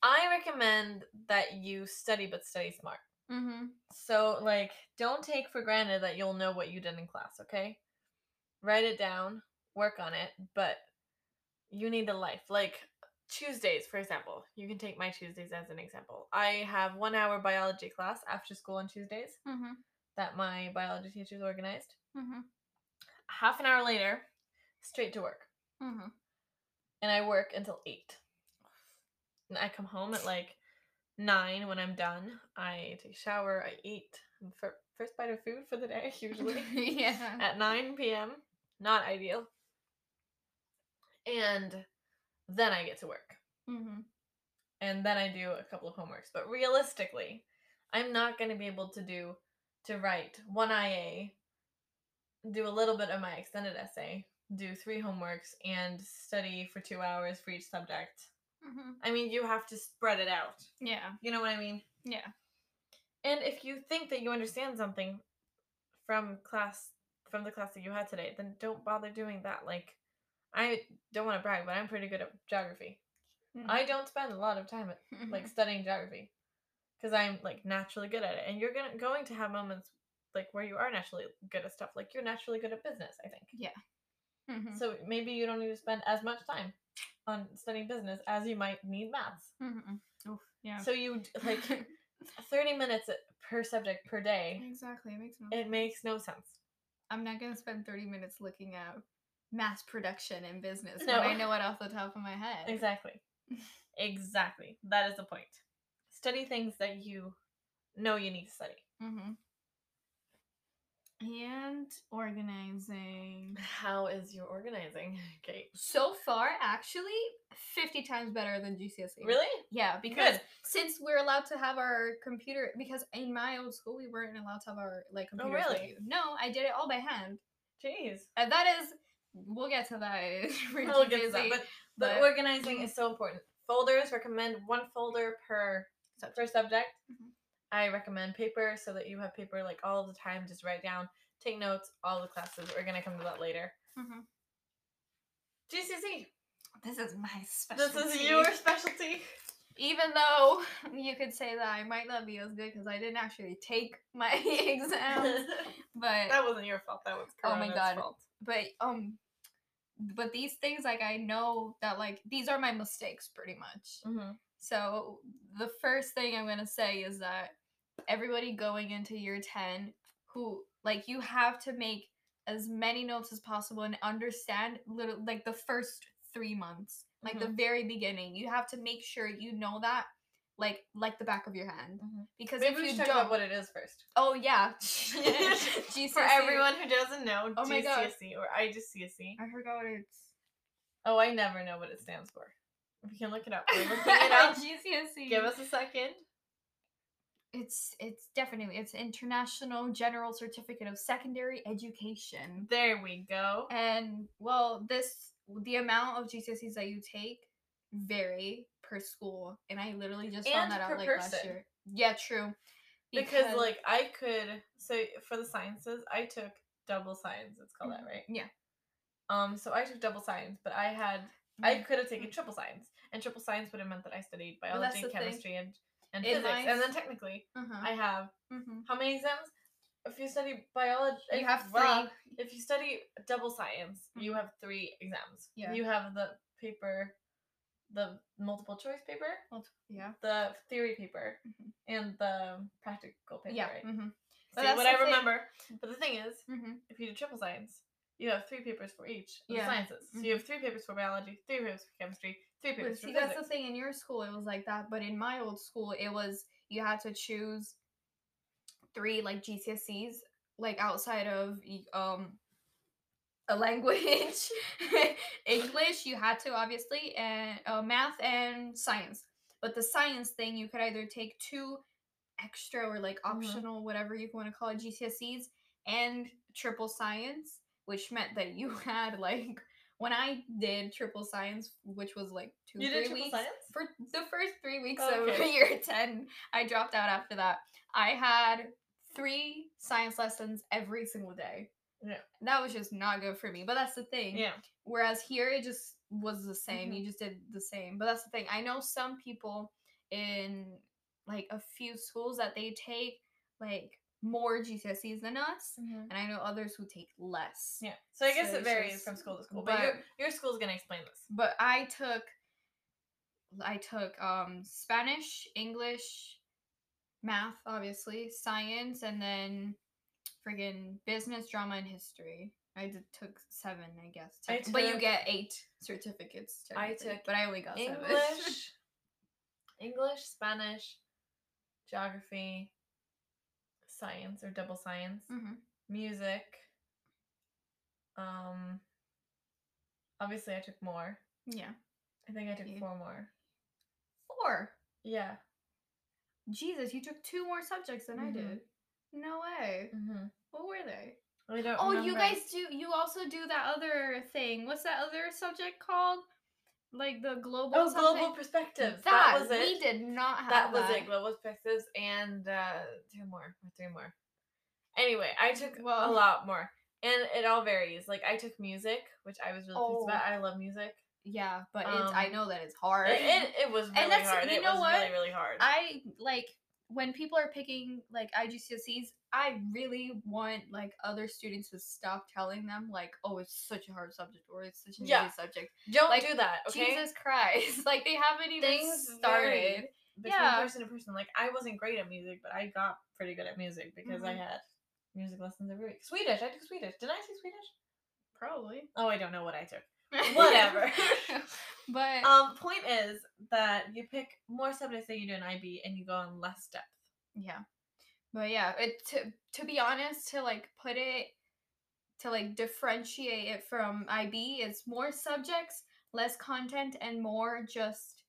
I recommend that you study, but study smart. Mm-hmm. So, like, don't take for granted that you'll know what you did in class. Okay, write it down, work on it, but you need a life. Like, Tuesdays, for example. You can take my Tuesdays as an example. I have one hour biology class after school on Tuesdays mm-hmm. that my biology teachers organized. Mm-hmm. Half an hour later, straight to work. Mm-hmm. And I work until eight. And I come home at like nine when I'm done. I take a shower, I eat. For, first bite of food for the day, usually. Yeah. At nine p.m. Not ideal. And then I get to work. Mm-hmm. And then I do a couple of homeworks. But realistically, I'm not going to be able to do, to write one I A, do a little bit of my extended essay, do three homeworks, and study for two hours for each subject. Mm-hmm. I mean, you have to spread it out. Yeah. You know what I mean? Yeah. And if you think that you understand something from class, from the class that you had today, then don't bother doing that. Like, I don't want to brag, but I'm pretty good at geography. Mm-hmm. I don't spend a lot of time at, like, studying geography. because I'm like naturally good at it. And you're gonna, going to have moments like where you are naturally good at stuff. Like you're naturally good at business, I think. Yeah. Mm-hmm. So maybe you don't need to spend as much time on studying business as you might need maths. Mm-hmm. Oof, yeah. So you like thirty minutes per subject per day. Exactly. It makes no sense. It makes no sense. I'm not going to spend thirty minutes looking at mass production in business. No. But I know it off the top of my head. Exactly. Exactly. That is the point. Study things that you know you need to study. Mm-hmm. And organizing. How is your organizing, Kate? So far, actually, fifty times better than G C S E. Really? Yeah, because Good. since we're allowed to have our computer, because in my old school, we weren't allowed to have our, like, computer. Oh, really? No, I did it all by hand. Jeez. And that is, we'll get to that. We'll get to that, but, but, but organizing is so important. Folders, recommend one folder per subject. Per subject. Mm-hmm. I recommend paper so that you have paper like all the time. Just write down, take notes, all the classes. We're going to come to that later. Mm-hmm. G C S E. This is my specialty. This is your specialty. Even though you could say that I might not be as good because I didn't actually take my exams. But that wasn't your fault. That was Corona's oh my God. fault. But, um, but these things, like, I know that, like, these are my mistakes pretty much. Mm-hmm. So the first thing I'm going to say is that everybody going into year ten who, like, you have to make as many notes as possible and understand, little, like, the first three months, like, mm-hmm. the very beginning. You have to make sure you know that, like, like the back of your hand. Mm-hmm. Because Maybe if we you don't... talk about what it is first. Oh, yeah. G C S E. For everyone who doesn't know, oh my G C S E God. Or I G C S E. I forgot what it's... Oh, I never know what it stands for. We can look it up. We're looking it up. G C S E. Give us a second. It's it's definitely it's International General Certificate of Secondary Education. There we go. And well, this the amount of G C S Es that you take vary per school, and I literally just found and that out like person. last year. Yeah, true. Because, because like I could so for the sciences, I took double science. It's called mm-hmm. that, right? Yeah. Um. So I took double science, but I had. I could have taken triple science, and triple science would have meant that I studied biology, well, chemistry, thing. and and it physics. Lies. And then technically, uh-huh. I have mm-hmm. how many exams? If you study biology, you if, have three. Well, if you study double science, mm-hmm. you have three exams. Yeah. You have the paper, the multiple choice paper, multiple, yeah, the theory paper, mm-hmm. and the practical paper. Yeah. Right? Mm-hmm. So that's what I remember. Thing. But the thing is, mm-hmm. if you do triple science. You have three papers for each of yeah. the sciences. So you have three papers for biology, three papers for chemistry, three papers well, see, for physics. See, that's the thing. In your school, it was like that. But in my old school, it was you had to choose three, like, G C S Es, like, outside of um a language. English, you had to, obviously, and uh, math and science. But the science thing, you could either take two extra or, like, optional, mm-hmm. whatever you want to call it, G C S Es, and triple science. Which meant that you had, like, when I did triple science, which was, like, two, you three did weeks. Science? For the first three weeks oh, okay. of year ten, I dropped out after that. I had three science lessons every single day. Yeah. That was just not good for me. But that's the thing. Yeah. Whereas here, it just was the same. Mm-hmm. You just did the same. But that's the thing. I know some people in, like, a few schools that they take, like, more G C S Es than us, mm-hmm. and I know others who take less. Yeah, so I guess so it varies just, from school to school, but, but your, your school's gonna explain this. But I took, I took um Spanish, English, math, obviously, science, and then friggin' business, drama, and history. I did, took seven, I guess. I took, but you get eight certificates. I took, but I only got English, seven. English, Spanish, geography. Science or double science, mm-hmm. music. Um, obviously, I took more. Yeah, I think I took yeah. four more. Four. Yeah. Jesus, you took two more subjects than mm-hmm. I did. No way. Mm-hmm. What were they? I don't. Oh, remember. You guys do. You also do that other thing. What's that other subject called? Like the global. Oh, something? Global perspectives. That, that was it. We did not have that. That was it. Global perspectives and uh, two more or three more. Anyway, I took well, a lot more, and it all varies. Like I took music, which I was really oh, pleased about. I love music. Yeah, but um, it's, I know that it's hard. It, it, it was really and that's, hard. You it know was what? Really, really hard. I like when people are picking like I G C S Es, I really want like other students to stop telling them like, oh, it's such a hard subject or it's such an yeah. easy subject. Don't like, do that. Okay? Jesus Christ! Like they haven't even Things started. Between yeah. person to person, like I wasn't great at music, but I got pretty good at music because mm-hmm. I had music lessons every week. Swedish. I took Swedish. Did I say Swedish? Probably. Oh, I don't know what I took. Whatever. But um, point is that you pick more subjects that you do in I B and you go on less depth. Yeah, but yeah, it to to be honest, to like put it to like differentiate it from I B, it's more subjects, less content, and more just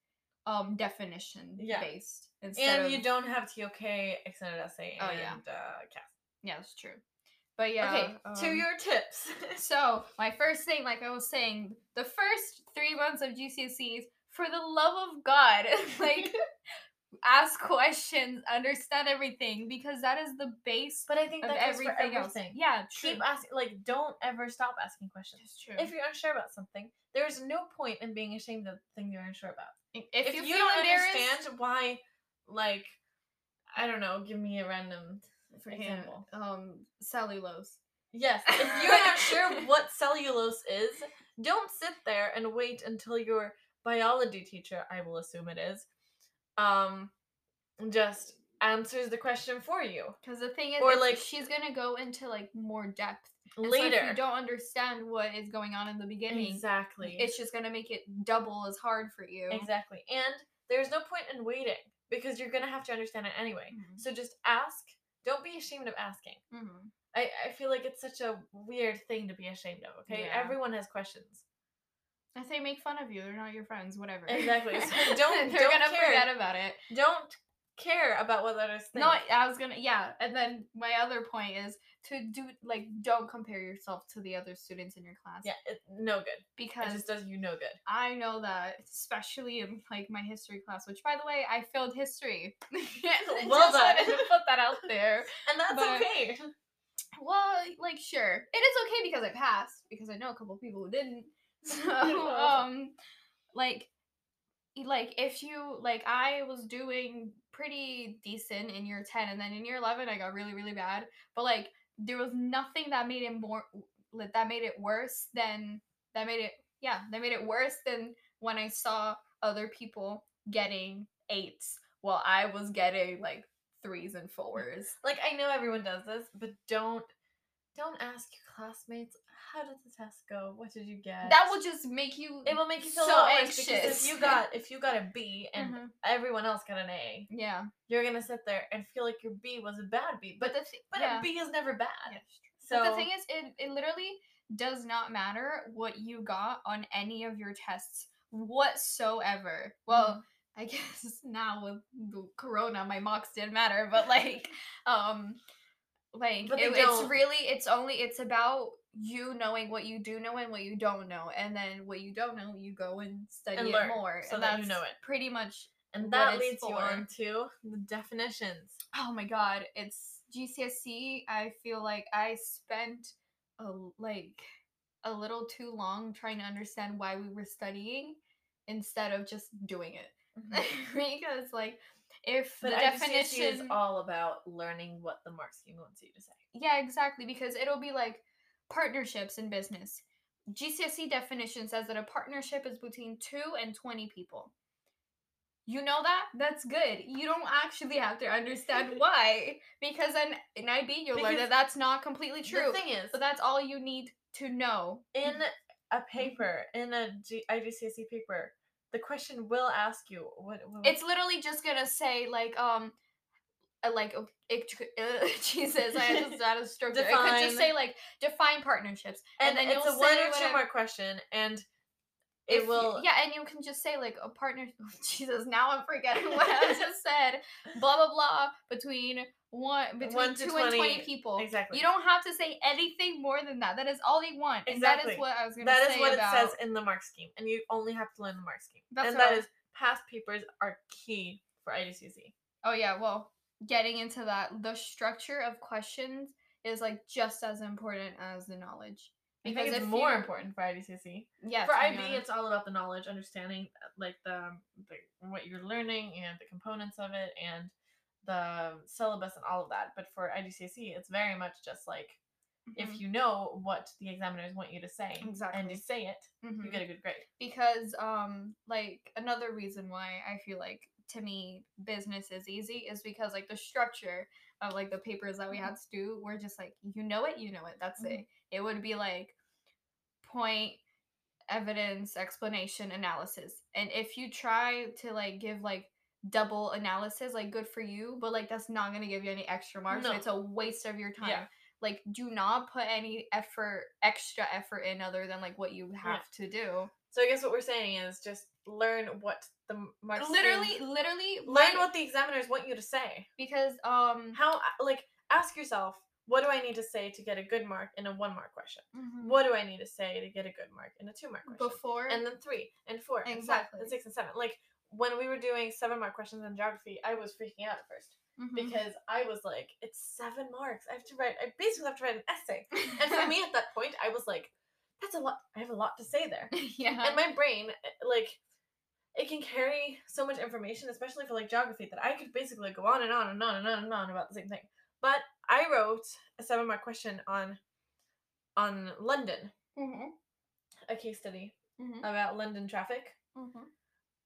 um definition yeah. based. Instead and of, you don't have T O K, extended essay, and oh, yeah. uh, C A S. Yeah, that's true. But yeah. Okay, um, to your tips. So, my first thing, like I was saying, the first three months of G C S Es, for the love of God, like, ask questions, understand everything, because that is the base but I think of that everything, for everything else. Yeah, true. Keep asking, like, don't ever stop asking questions. It's true. If you're unsure about something, there's no point in being ashamed of the thing you're unsure about. If, if you, you feel don't understand why, like, I don't know, give me a random... For example, yeah. um, cellulose. Yes, if you're not sure what cellulose is, don't sit there and wait until your biology teacher, I will assume it is, um, just answers the question for you. Because the thing is, or like she's gonna go into like more depth and later. So if you don't understand what is going on in the beginning, exactly, it's just gonna make it double as hard for you. Exactly, and there's no point in waiting because you're gonna have to understand it anyway. Mm-hmm. So just ask. Don't be ashamed of asking. Mm-hmm. I, I feel like it's such a weird thing to be ashamed of, okay? Yeah. Everyone has questions. I say make fun of you. They're not your friends. Whatever. Exactly. So don't They're don't gonna care. forget about it. Don't care about what others think. No, I was gonna... Yeah. And then my other point is to do... Like, don't compare yourself to the other students in your class. Yeah. It, no good. Because... It just does you no good. I know that. Especially in, like, my history class. Which, by the way, I failed history. Well done. I just wanted to put that out there. And that's but, okay. Well, like, sure. It is okay because I passed. Because I know a couple of people who didn't. So, um... Like... Like, if you, like, I was doing pretty decent in year ten, and then in year eleven, I got really, really bad. But, like, there was nothing that made it more, that made it worse than, that made it, yeah, that made it worse than when I saw other people getting eights while I was getting, like, threes and fours. Like, I know everyone does this, but don't. Don't ask your classmates, how did the test go? What did you get? That will just make you It will make you feel so anxious. If you got if you got a B and mm-hmm. everyone else got an A, yeah, you're gonna sit there and feel like your B was a bad B. But but, the th- but yeah. a B is never bad. Yeah, so but the thing is, it, it literally does not matter what you got on any of your tests whatsoever. Well, mm-hmm. I guess now with the corona, my mocks didn't matter, but like, um. Like, it, it's really, it's only, it's about you knowing what you do know and what you don't know. And then what you don't know, you go and study and learn, it more. So and that you know it. Pretty much. And that leads for. you on to the definitions. Oh my God. It's G C S E. I feel like I spent a, like a little too long trying to understand why we were studying instead of just doing it. Mm-hmm. Because like... If but the definition is all about learning what the mark scheme wants you to say. Yeah, exactly. Because it'll be like partnerships in business. G C S E definition says that a partnership is between two and twenty people. You know that? That's good. You don't actually have to understand why. Because in, in I B, you'll because learn that that's not completely true. The thing is. But that's all you need to know. In a paper, in a G- I G C S E paper, the question will ask you what, what it's literally just gonna say like um like it, uh, Jesus I just had a stroke define. It could just say like define partnerships and, and then it's you'll a one or two mark question and it if, will yeah and you can just say like a partner oh, Jesus now I'm forgetting what I just said blah blah blah between one between one two twenty. And twenty people exactly you don't have to say anything more than that that is all they want exactly and that is what I was gonna that say that is what about... it says in the mark scheme and you only have to learn the mark scheme That's and that I... is past papers are key for I G C S E oh yeah well getting into that the structure of questions is like just as important as the knowledge because I think it's if more you... important for I G C S E yeah for I B honest. It's all about the knowledge understanding like the, the what you're learning and the components of it and the syllabus and all of that. But for I G C S E, it's very much just like, mm-hmm. if you know what the examiners want you to say, exactly. and you say it, mm-hmm. you get a good grade. Because, um, like, another reason why I feel like, to me, business is easy is because, like, the structure of, like, the papers that we had to do were just, like, you know it, you know it, that's mm-hmm. it. It would be, like, point, evidence, explanation, analysis. And if you try to, like, give, like, double analysis, like, good for you, but, like, that's not going to give you any extra marks. No. So it's a waste of your time. Yeah. Like, do not put any effort, extra effort in other than, like, what you have yeah. to do. So I guess what we're saying is just learn what the marks Literally, mean. literally. Learn like, what the examiners want you to say. Because, um... How, like, ask yourself, what do I need to say to get a good mark in a one-mark question? Mm-hmm. What do I need to say to get a good mark in a two-mark question? Before. And then three, and four, exactly. and five, and six, and seven. Like, when we were doing seven-mark questions in geography, I was freaking out at first. Mm-hmm. Because I was like, it's seven marks. I have to write, I basically have to write an essay. And for me at that point, I was like, that's a lot. I have a lot to say there. Yeah. And my brain, like, it can carry so much information, especially for, like, geography, that I could basically go on and on and on and on and on about the same thing. But I wrote a seven-mark question on, on London. Mm-hmm. A case study mm-hmm. about London traffic mm-hmm.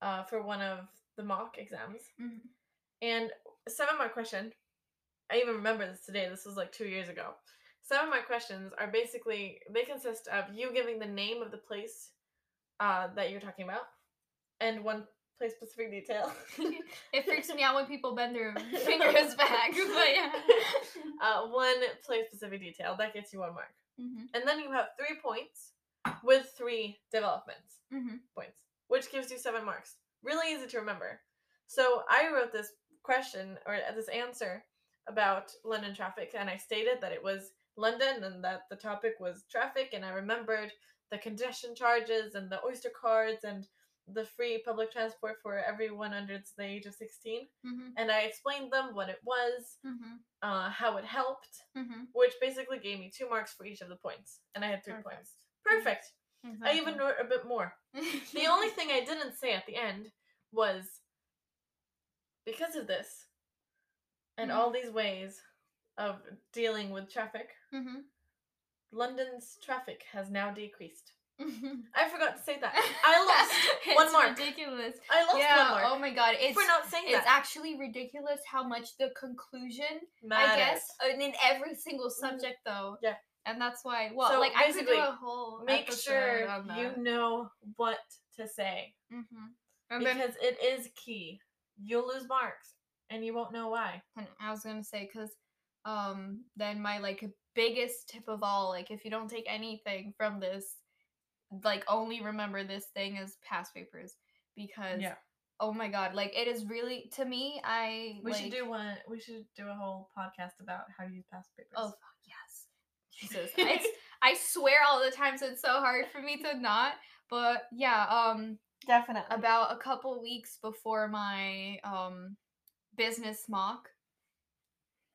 uh, for one of the mock exams. Mm-hmm. And seven-mark question, I even remember this today, this was like two years ago. Seven-mark questions are basically, they consist of you giving the name of the place uh, that you're talking about, and one place-specific detail. It freaks me out when people bend their fingers back, but yeah. Uh, one place-specific detail, that gets you one mark. Mm-hmm. And then you have three points with three developments mm-hmm. points, which gives you seven marks. Really easy to remember. So I wrote this question, or this answer, about London traffic, and I stated that it was London and that the topic was traffic, and I remembered the congestion charges and the Oyster cards and the free public transport for everyone under the age of sixteen, mm-hmm. and I explained them what it was, mm-hmm. uh, how it helped, mm-hmm. which basically gave me two marks for each of the points, and I had three Perfect. points. Perfect! Exactly. I even wrote a bit more. The only thing I didn't say at the end was, because of this, and mm-hmm. all these ways of dealing with traffic, mm-hmm. London's traffic has now decreased. Mm-hmm. I forgot to say that. I lost one mark. It's ridiculous. I lost yeah, one mark. Oh my god. It's, for not saying it's that. It's actually ridiculous how much the conclusion, matters. I guess, in every single subject, though. Yeah. And that's why, well, so like, I could do a whole Make sure on that. You know what to say. Mm-hmm. And because then, it is key. You'll lose marks, and you won't know why. And I was gonna say, because um, then my, like, biggest tip of all, like, if you don't take anything from this, like, only remember this thing is past papers, because, yeah. oh my god, like, it is really, to me, I, We like, should do one, we should do a whole podcast about how to use past papers. Oh, yes. Jesus. It's, I swear all the times, so it's so hard for me to not, but, yeah, um... Definitely. About a couple weeks before my um business mock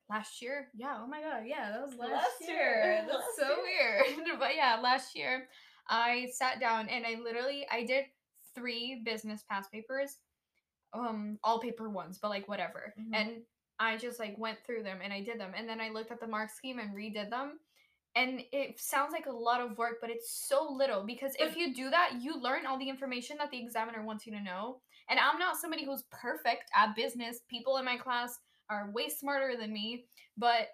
last year. Yeah, oh my god, yeah, that was last, last year. year. That's last so year. weird. But yeah, last year I sat down and I literally I did three business past papers. Um all paper ones, but like whatever. Mm-hmm. And I just like went through them and I did them, and then I looked at the mark scheme and redid them. And it sounds like a lot of work, but it's so little. Because if you do that, you learn all the information that the examiner wants you to know. And I'm not somebody who's perfect at business. People in my class are way smarter than me. But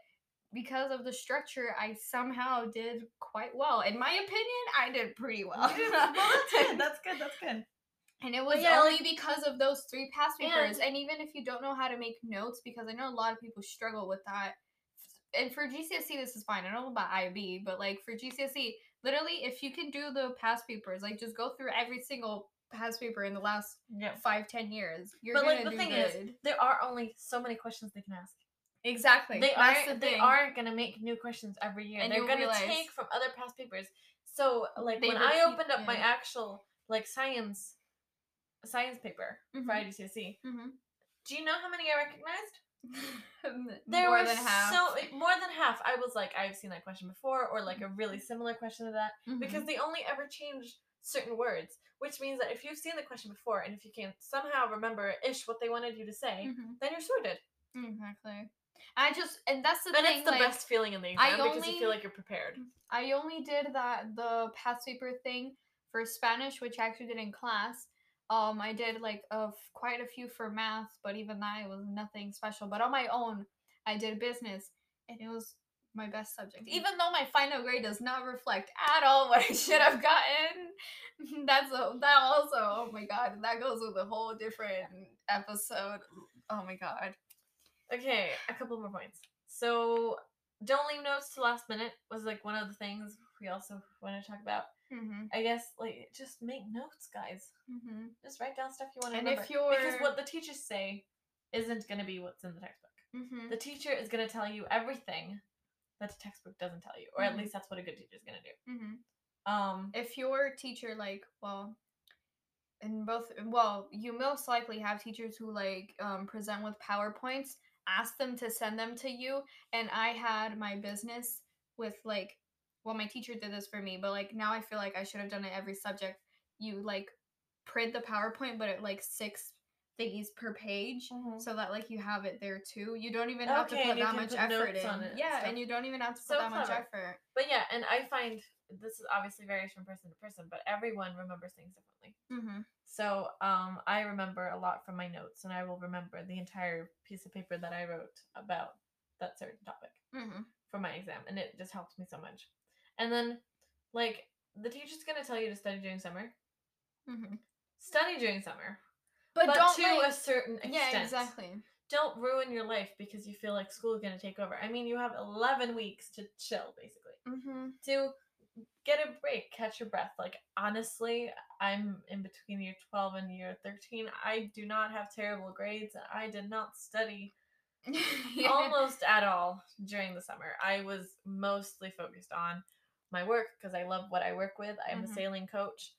because of the structure, I somehow did quite well. In my opinion, I did pretty well. well that's good. That's good. That's good. And it was yeah, only like, because of those three past papers. And, and even if you don't know how to make notes, because I know a lot of people struggle with that. And for G C S E, this is fine. I don't know about I B, but, like, for G C S E, literally, if you can do the past papers, like, just go through every single past paper in the last yeah. five, ten years. You're but, like, the thing good. Is, there are only so many questions they can ask. Exactly. They aren't the They aren't going to make new questions every year. And they're going to take from other past papers. So, like, when repeat, I opened up yeah. my actual, like, science science paper mm-hmm. for I G C S E, mm-hmm. do you know how many I recognized? there more were than half. So more than half I was like, I've seen that question before, or like a really similar question to that, mm-hmm. because they only ever change certain words, which means that if you've seen the question before and if you can somehow remember ish what they wanted you to say, mm-hmm. then you're sorted. Exactly. I just, and that's the and thing. And it's the like, best feeling in the exam I because only, you feel like you're prepared. I only did that, the past paper thing for Spanish, which I actually did in class. Um, I did like of quite a few for math, but even that it was nothing special. But on my own, I did business, and it was my best subject. Even though my final grade does not reflect at all what I should have gotten, that's a, that also. Oh my god, that goes with a whole different episode. Oh my god. Okay, a couple more points. So, don't leave notes to last minute was like one of the things we also want to talk about. Mm-hmm. I guess, like, just make notes, guys. Mm-hmm. Just write down stuff you want to remember. And if you're... Because what the teachers say isn't going to be what's in the textbook. Mm-hmm. The teacher is going to tell you everything that the textbook doesn't tell you, or mm-hmm. at least that's what a good teacher is going to do. Mm-hmm. Um, if your teacher, like, well... in both, well, you most likely have teachers who, like, um, present with PowerPoints, ask them to send them to you, and I had my business with, like, well, my teacher did this for me, but, like, now I feel like I should have done it every subject. You, like, print the PowerPoint, but it, like, six thingies per page, mm-hmm. so that, like, you have it there, too. You don't even have okay, to put that much put effort in. And yeah, stuff. And you don't even have to put so that clever. Much effort. But, yeah, and I find... this is obviously varies from person to person, but everyone remembers things differently. Mm-hmm. So um, I remember a lot from my notes, and I will remember the entire piece of paper that I wrote about that certain topic mm-hmm. for my exam, and it just helps me so much. And then, like, the teacher's going to tell you to study during summer. Mm-hmm. Study during summer. But, but don't to like... a certain extent. Yeah, exactly. Don't ruin your life because you feel like school is going to take over. I mean, you have eleven weeks to chill, basically. Mm-hmm. To... get a break, catch your breath. Like, honestly, I'm in between year twelve and year thirteen. I do not have terrible grades. I did not study yeah. almost at all during the summer. I was mostly focused on my work because I love what I work with. I'm mm-hmm. a sailing coach.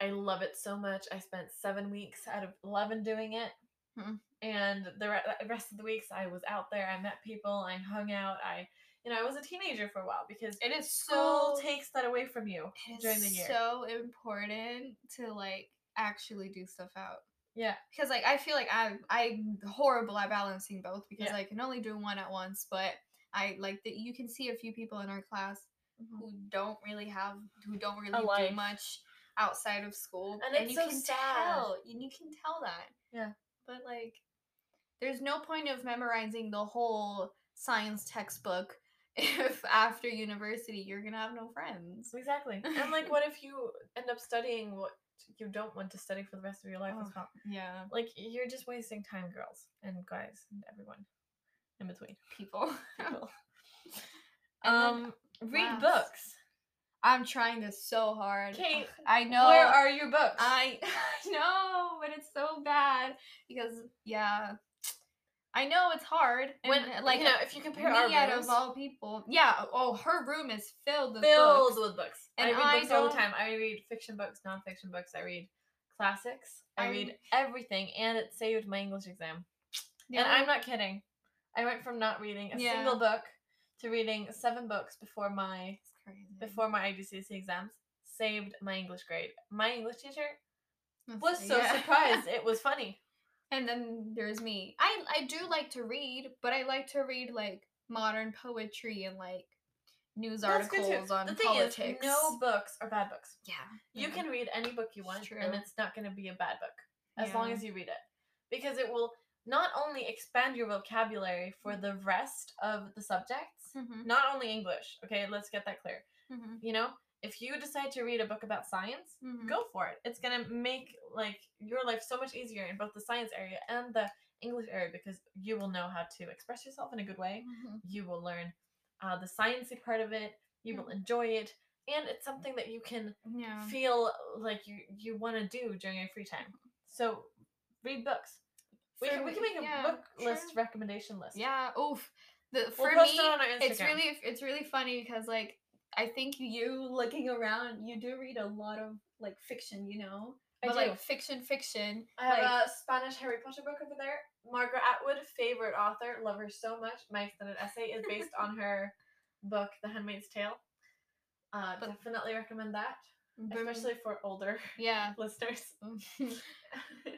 I love it so much. I spent seven weeks out of eleven doing it. Mm-hmm. And the rest of the weeks I was out there. I met people. I hung out. I... You know, I was a teenager for a while because it is school so, takes that away from you during the year. It's so important to, like, actually do stuff out. Yeah. Because, like, I feel like I'm, I'm horrible at balancing both because yeah. I can only do one at once. But I, like, that you can see a few people in our class mm-hmm. who don't really have, who don't really do much outside of school. And, and it's you so can sad. Tell, and you can tell that. Yeah. But, like, there's no point of memorizing the whole science textbook if after university you're gonna have no friends. Exactly. And, like, what if you end up studying what you don't want to study for the rest of your life oh, as well? Yeah. Like, you're just wasting time, girls and guys and everyone in between. People. People. um, then, read wow. books. I'm trying this so hard. Kate, I know. Where are your books? I, I know, but it's so bad because, yeah. I know it's hard. And when, like, you know, if you compare me our rooms, out of all people, yeah. Oh, her room is filled with filled books. with books. And I read I books don't... all the time. I read fiction books, nonfiction books. I read classics. I, I read everything, and it saved my English exam. Yeah. And I'm not kidding. I went from not reading a yeah. single book to reading seven books before my before my I G C S E exams. Saved my English grade. My English teacher That's was so yeah. surprised. It was funny. And then there's me. I I do like to read, but I like to read, like, modern poetry and, like, news That's articles on the thing politics. Is, no books are bad books. Yeah. You mm-hmm. can read any book you want, True. and it's not going to be a bad book, as yeah. long as you read it. Because it will not only expand your vocabulary for the rest of the subjects, mm-hmm. not only English, okay? Let's get that clear. Mm-hmm. You know? If you decide to read a book about science, mm-hmm. go for it. It's going to make, like, your life so much easier in both the science area and the English area because you will know how to express yourself in a good way. Mm-hmm. You will learn uh, the sciencey part of it. You mm-hmm. will enjoy it. And it's something that you can yeah. feel like you, you want to do during your free time. So read books. We, can, we can make a yeah, book sure. list, recommendation list. Yeah, oof. The, for we'll post me, it on our Instagram. It's really, it's really funny because, like, I think you, looking around, you do read a lot of, like, fiction, you know? But, I do. like, fiction, fiction. I have like... a Spanish Harry Potter book over there. Margaret Atwood, favorite author. Love her so much. My extended essay is based on her book, The Handmaid's Tale. Uh, but... Definitely recommend that. Boom. Especially for older yeah. listeners.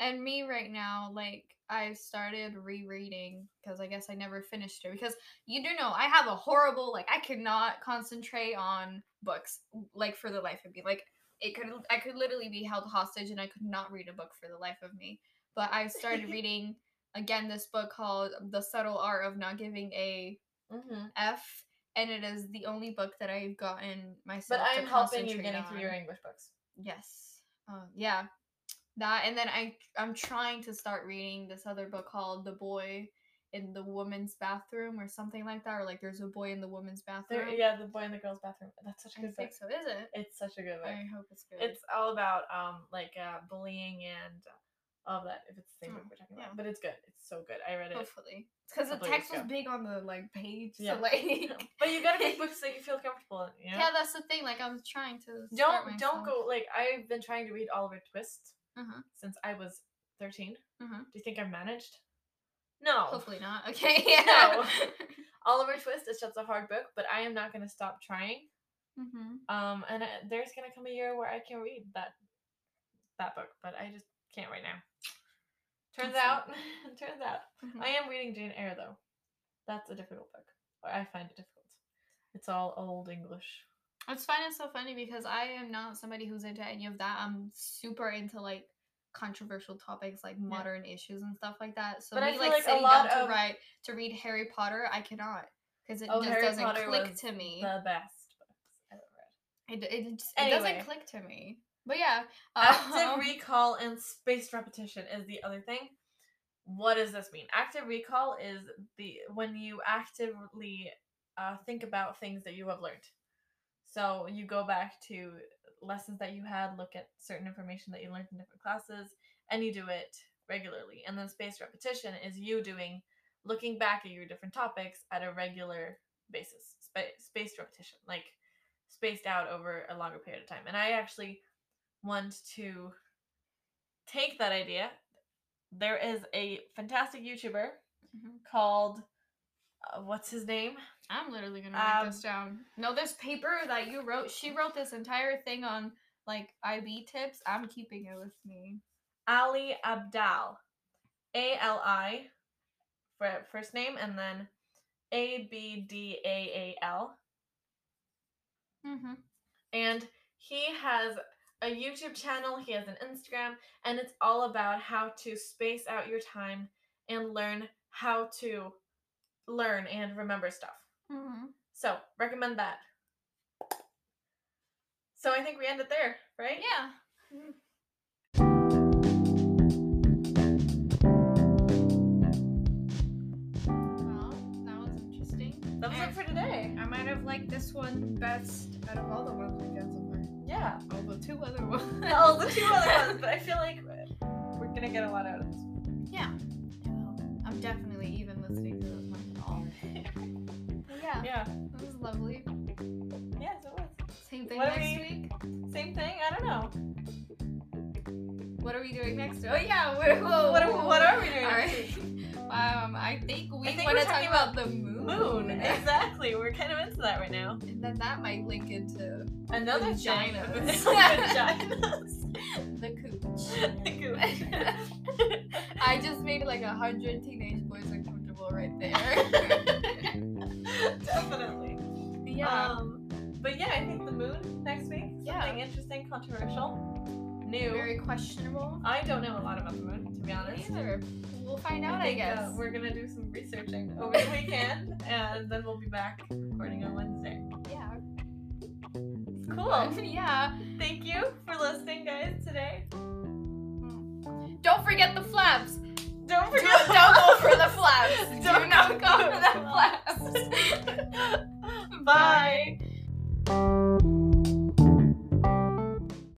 And me right now, like, I started rereading because I guess I never finished it. Because you do know, I have a horrible, like, I could not concentrate on books, like, for the life of me. Like, it could I could literally be held hostage and I could not read a book for the life of me. But I started reading, again, this book called The Subtle Art of Not Giving a mm-hmm. F. And it is the only book that I've gotten myself But I'm to helping you getting on. Through your English books. Yes. Um, yeah. That, and then I, I'm trying to start reading this other book called The Boy in the Woman's Bathroom or something like that. Or, like, there's a boy in the woman's bathroom. There, yeah, The Boy in the Girl's Bathroom. That's such a good I book. I think so, is it? It's such a good book. I hope it's good. It's all about, um like, uh, bullying and... Uh, All of that, if it's the same oh, book we're talking yeah. about. But it's good. It's so good. I read it. Hopefully. Because the text was big on the, like, page. Yeah. So, like... But you gotta pick books that you feel comfortable in, you know? Yeah, that's the thing. Like, I'm trying to... Don't, don't go... Like, I've been trying to read Oliver Twist uh-huh. since I was thirteen. Uh-huh. Do you think I've managed? No. Hopefully not. Okay, yeah. No. Oliver Twist is just a hard book, but I am not gonna stop trying. Mm-hmm. Um, and I, there's gonna come a year where I can read that, that book, but I just... Can't right now. Turns That's out, turns out, mm-hmm. I am reading Jane Eyre though. That's a difficult book. Or I find it difficult. It's all old English. It's fine. It's so funny because I am not somebody who's into any of that. I'm super into like controversial topics, like yeah. modern issues and stuff like that. So but me I feel like, like sitting a lot down of... to write to read Harry Potter, I cannot because it oh, just Harry doesn't Potter click to me. The best books I've ever read. It it, just, anyway. It doesn't click to me. But yeah, uh, active recall and spaced repetition is the other thing. What does this mean? Active recall is the when you actively uh, think about things that you have learned. So you go back to lessons that you had, look at certain information that you learned in different classes, and you do it regularly. And then spaced repetition is you doing, looking back at your different topics at a regular basis. Sp- spaced repetition, like spaced out over a longer period of time. And I actually... want to take that idea. There is a fantastic YouTuber mm-hmm. called uh, what's his name? I'm literally gonna write um, this down. No, this paper that you wrote, she wrote this entire thing on like I B tips. I'm keeping it with me. Ali Abdaal, A L I for first name and then A B D A A L. Mm-hmm. And he has a YouTube channel, he has an Instagram, and it's all about how to space out your time and learn how to learn and remember stuff. Mm-hmm. So, recommend that. So I think we end it there, right? Yeah. Mm-hmm. That was and it for today. I might have liked this one best out of all the ones we've done so far. Yeah. All the two other ones. All the two other ones, but I feel like we're gonna get a lot out of this one. Yeah. I'm definitely even listening to this one all day. Yeah. Yeah. It was lovely. Yes, it was. Same thing what next we... week? Same thing? I don't know. What are we doing next week? Oh, yeah. Whoa, whoa, what, are, whoa. what are we doing all next right. week? Um, I think we I think want to talk about, about the moon. Moon, exactly. We're kind of into that right now. And then that might link into another vagina. Vaginas. The cooch. The cooch. I just made like a hundred teenage boys uncomfortable right there. Definitely. Yeah. Um, but yeah, I think the moon next week. Something yeah. interesting, controversial. New. Very questionable. I don't know a lot about the moon, to be honest. Me either. We'll find out, I, think, I guess. Uh, we're gonna do some researching over the weekend, and then we'll be back recording on Wednesday. Yeah. Cool. Yeah. Thank you for listening, guys, today. Don't forget the flaps. Don't forget. Don't, don't go for the flaps. Do not go for the flaps.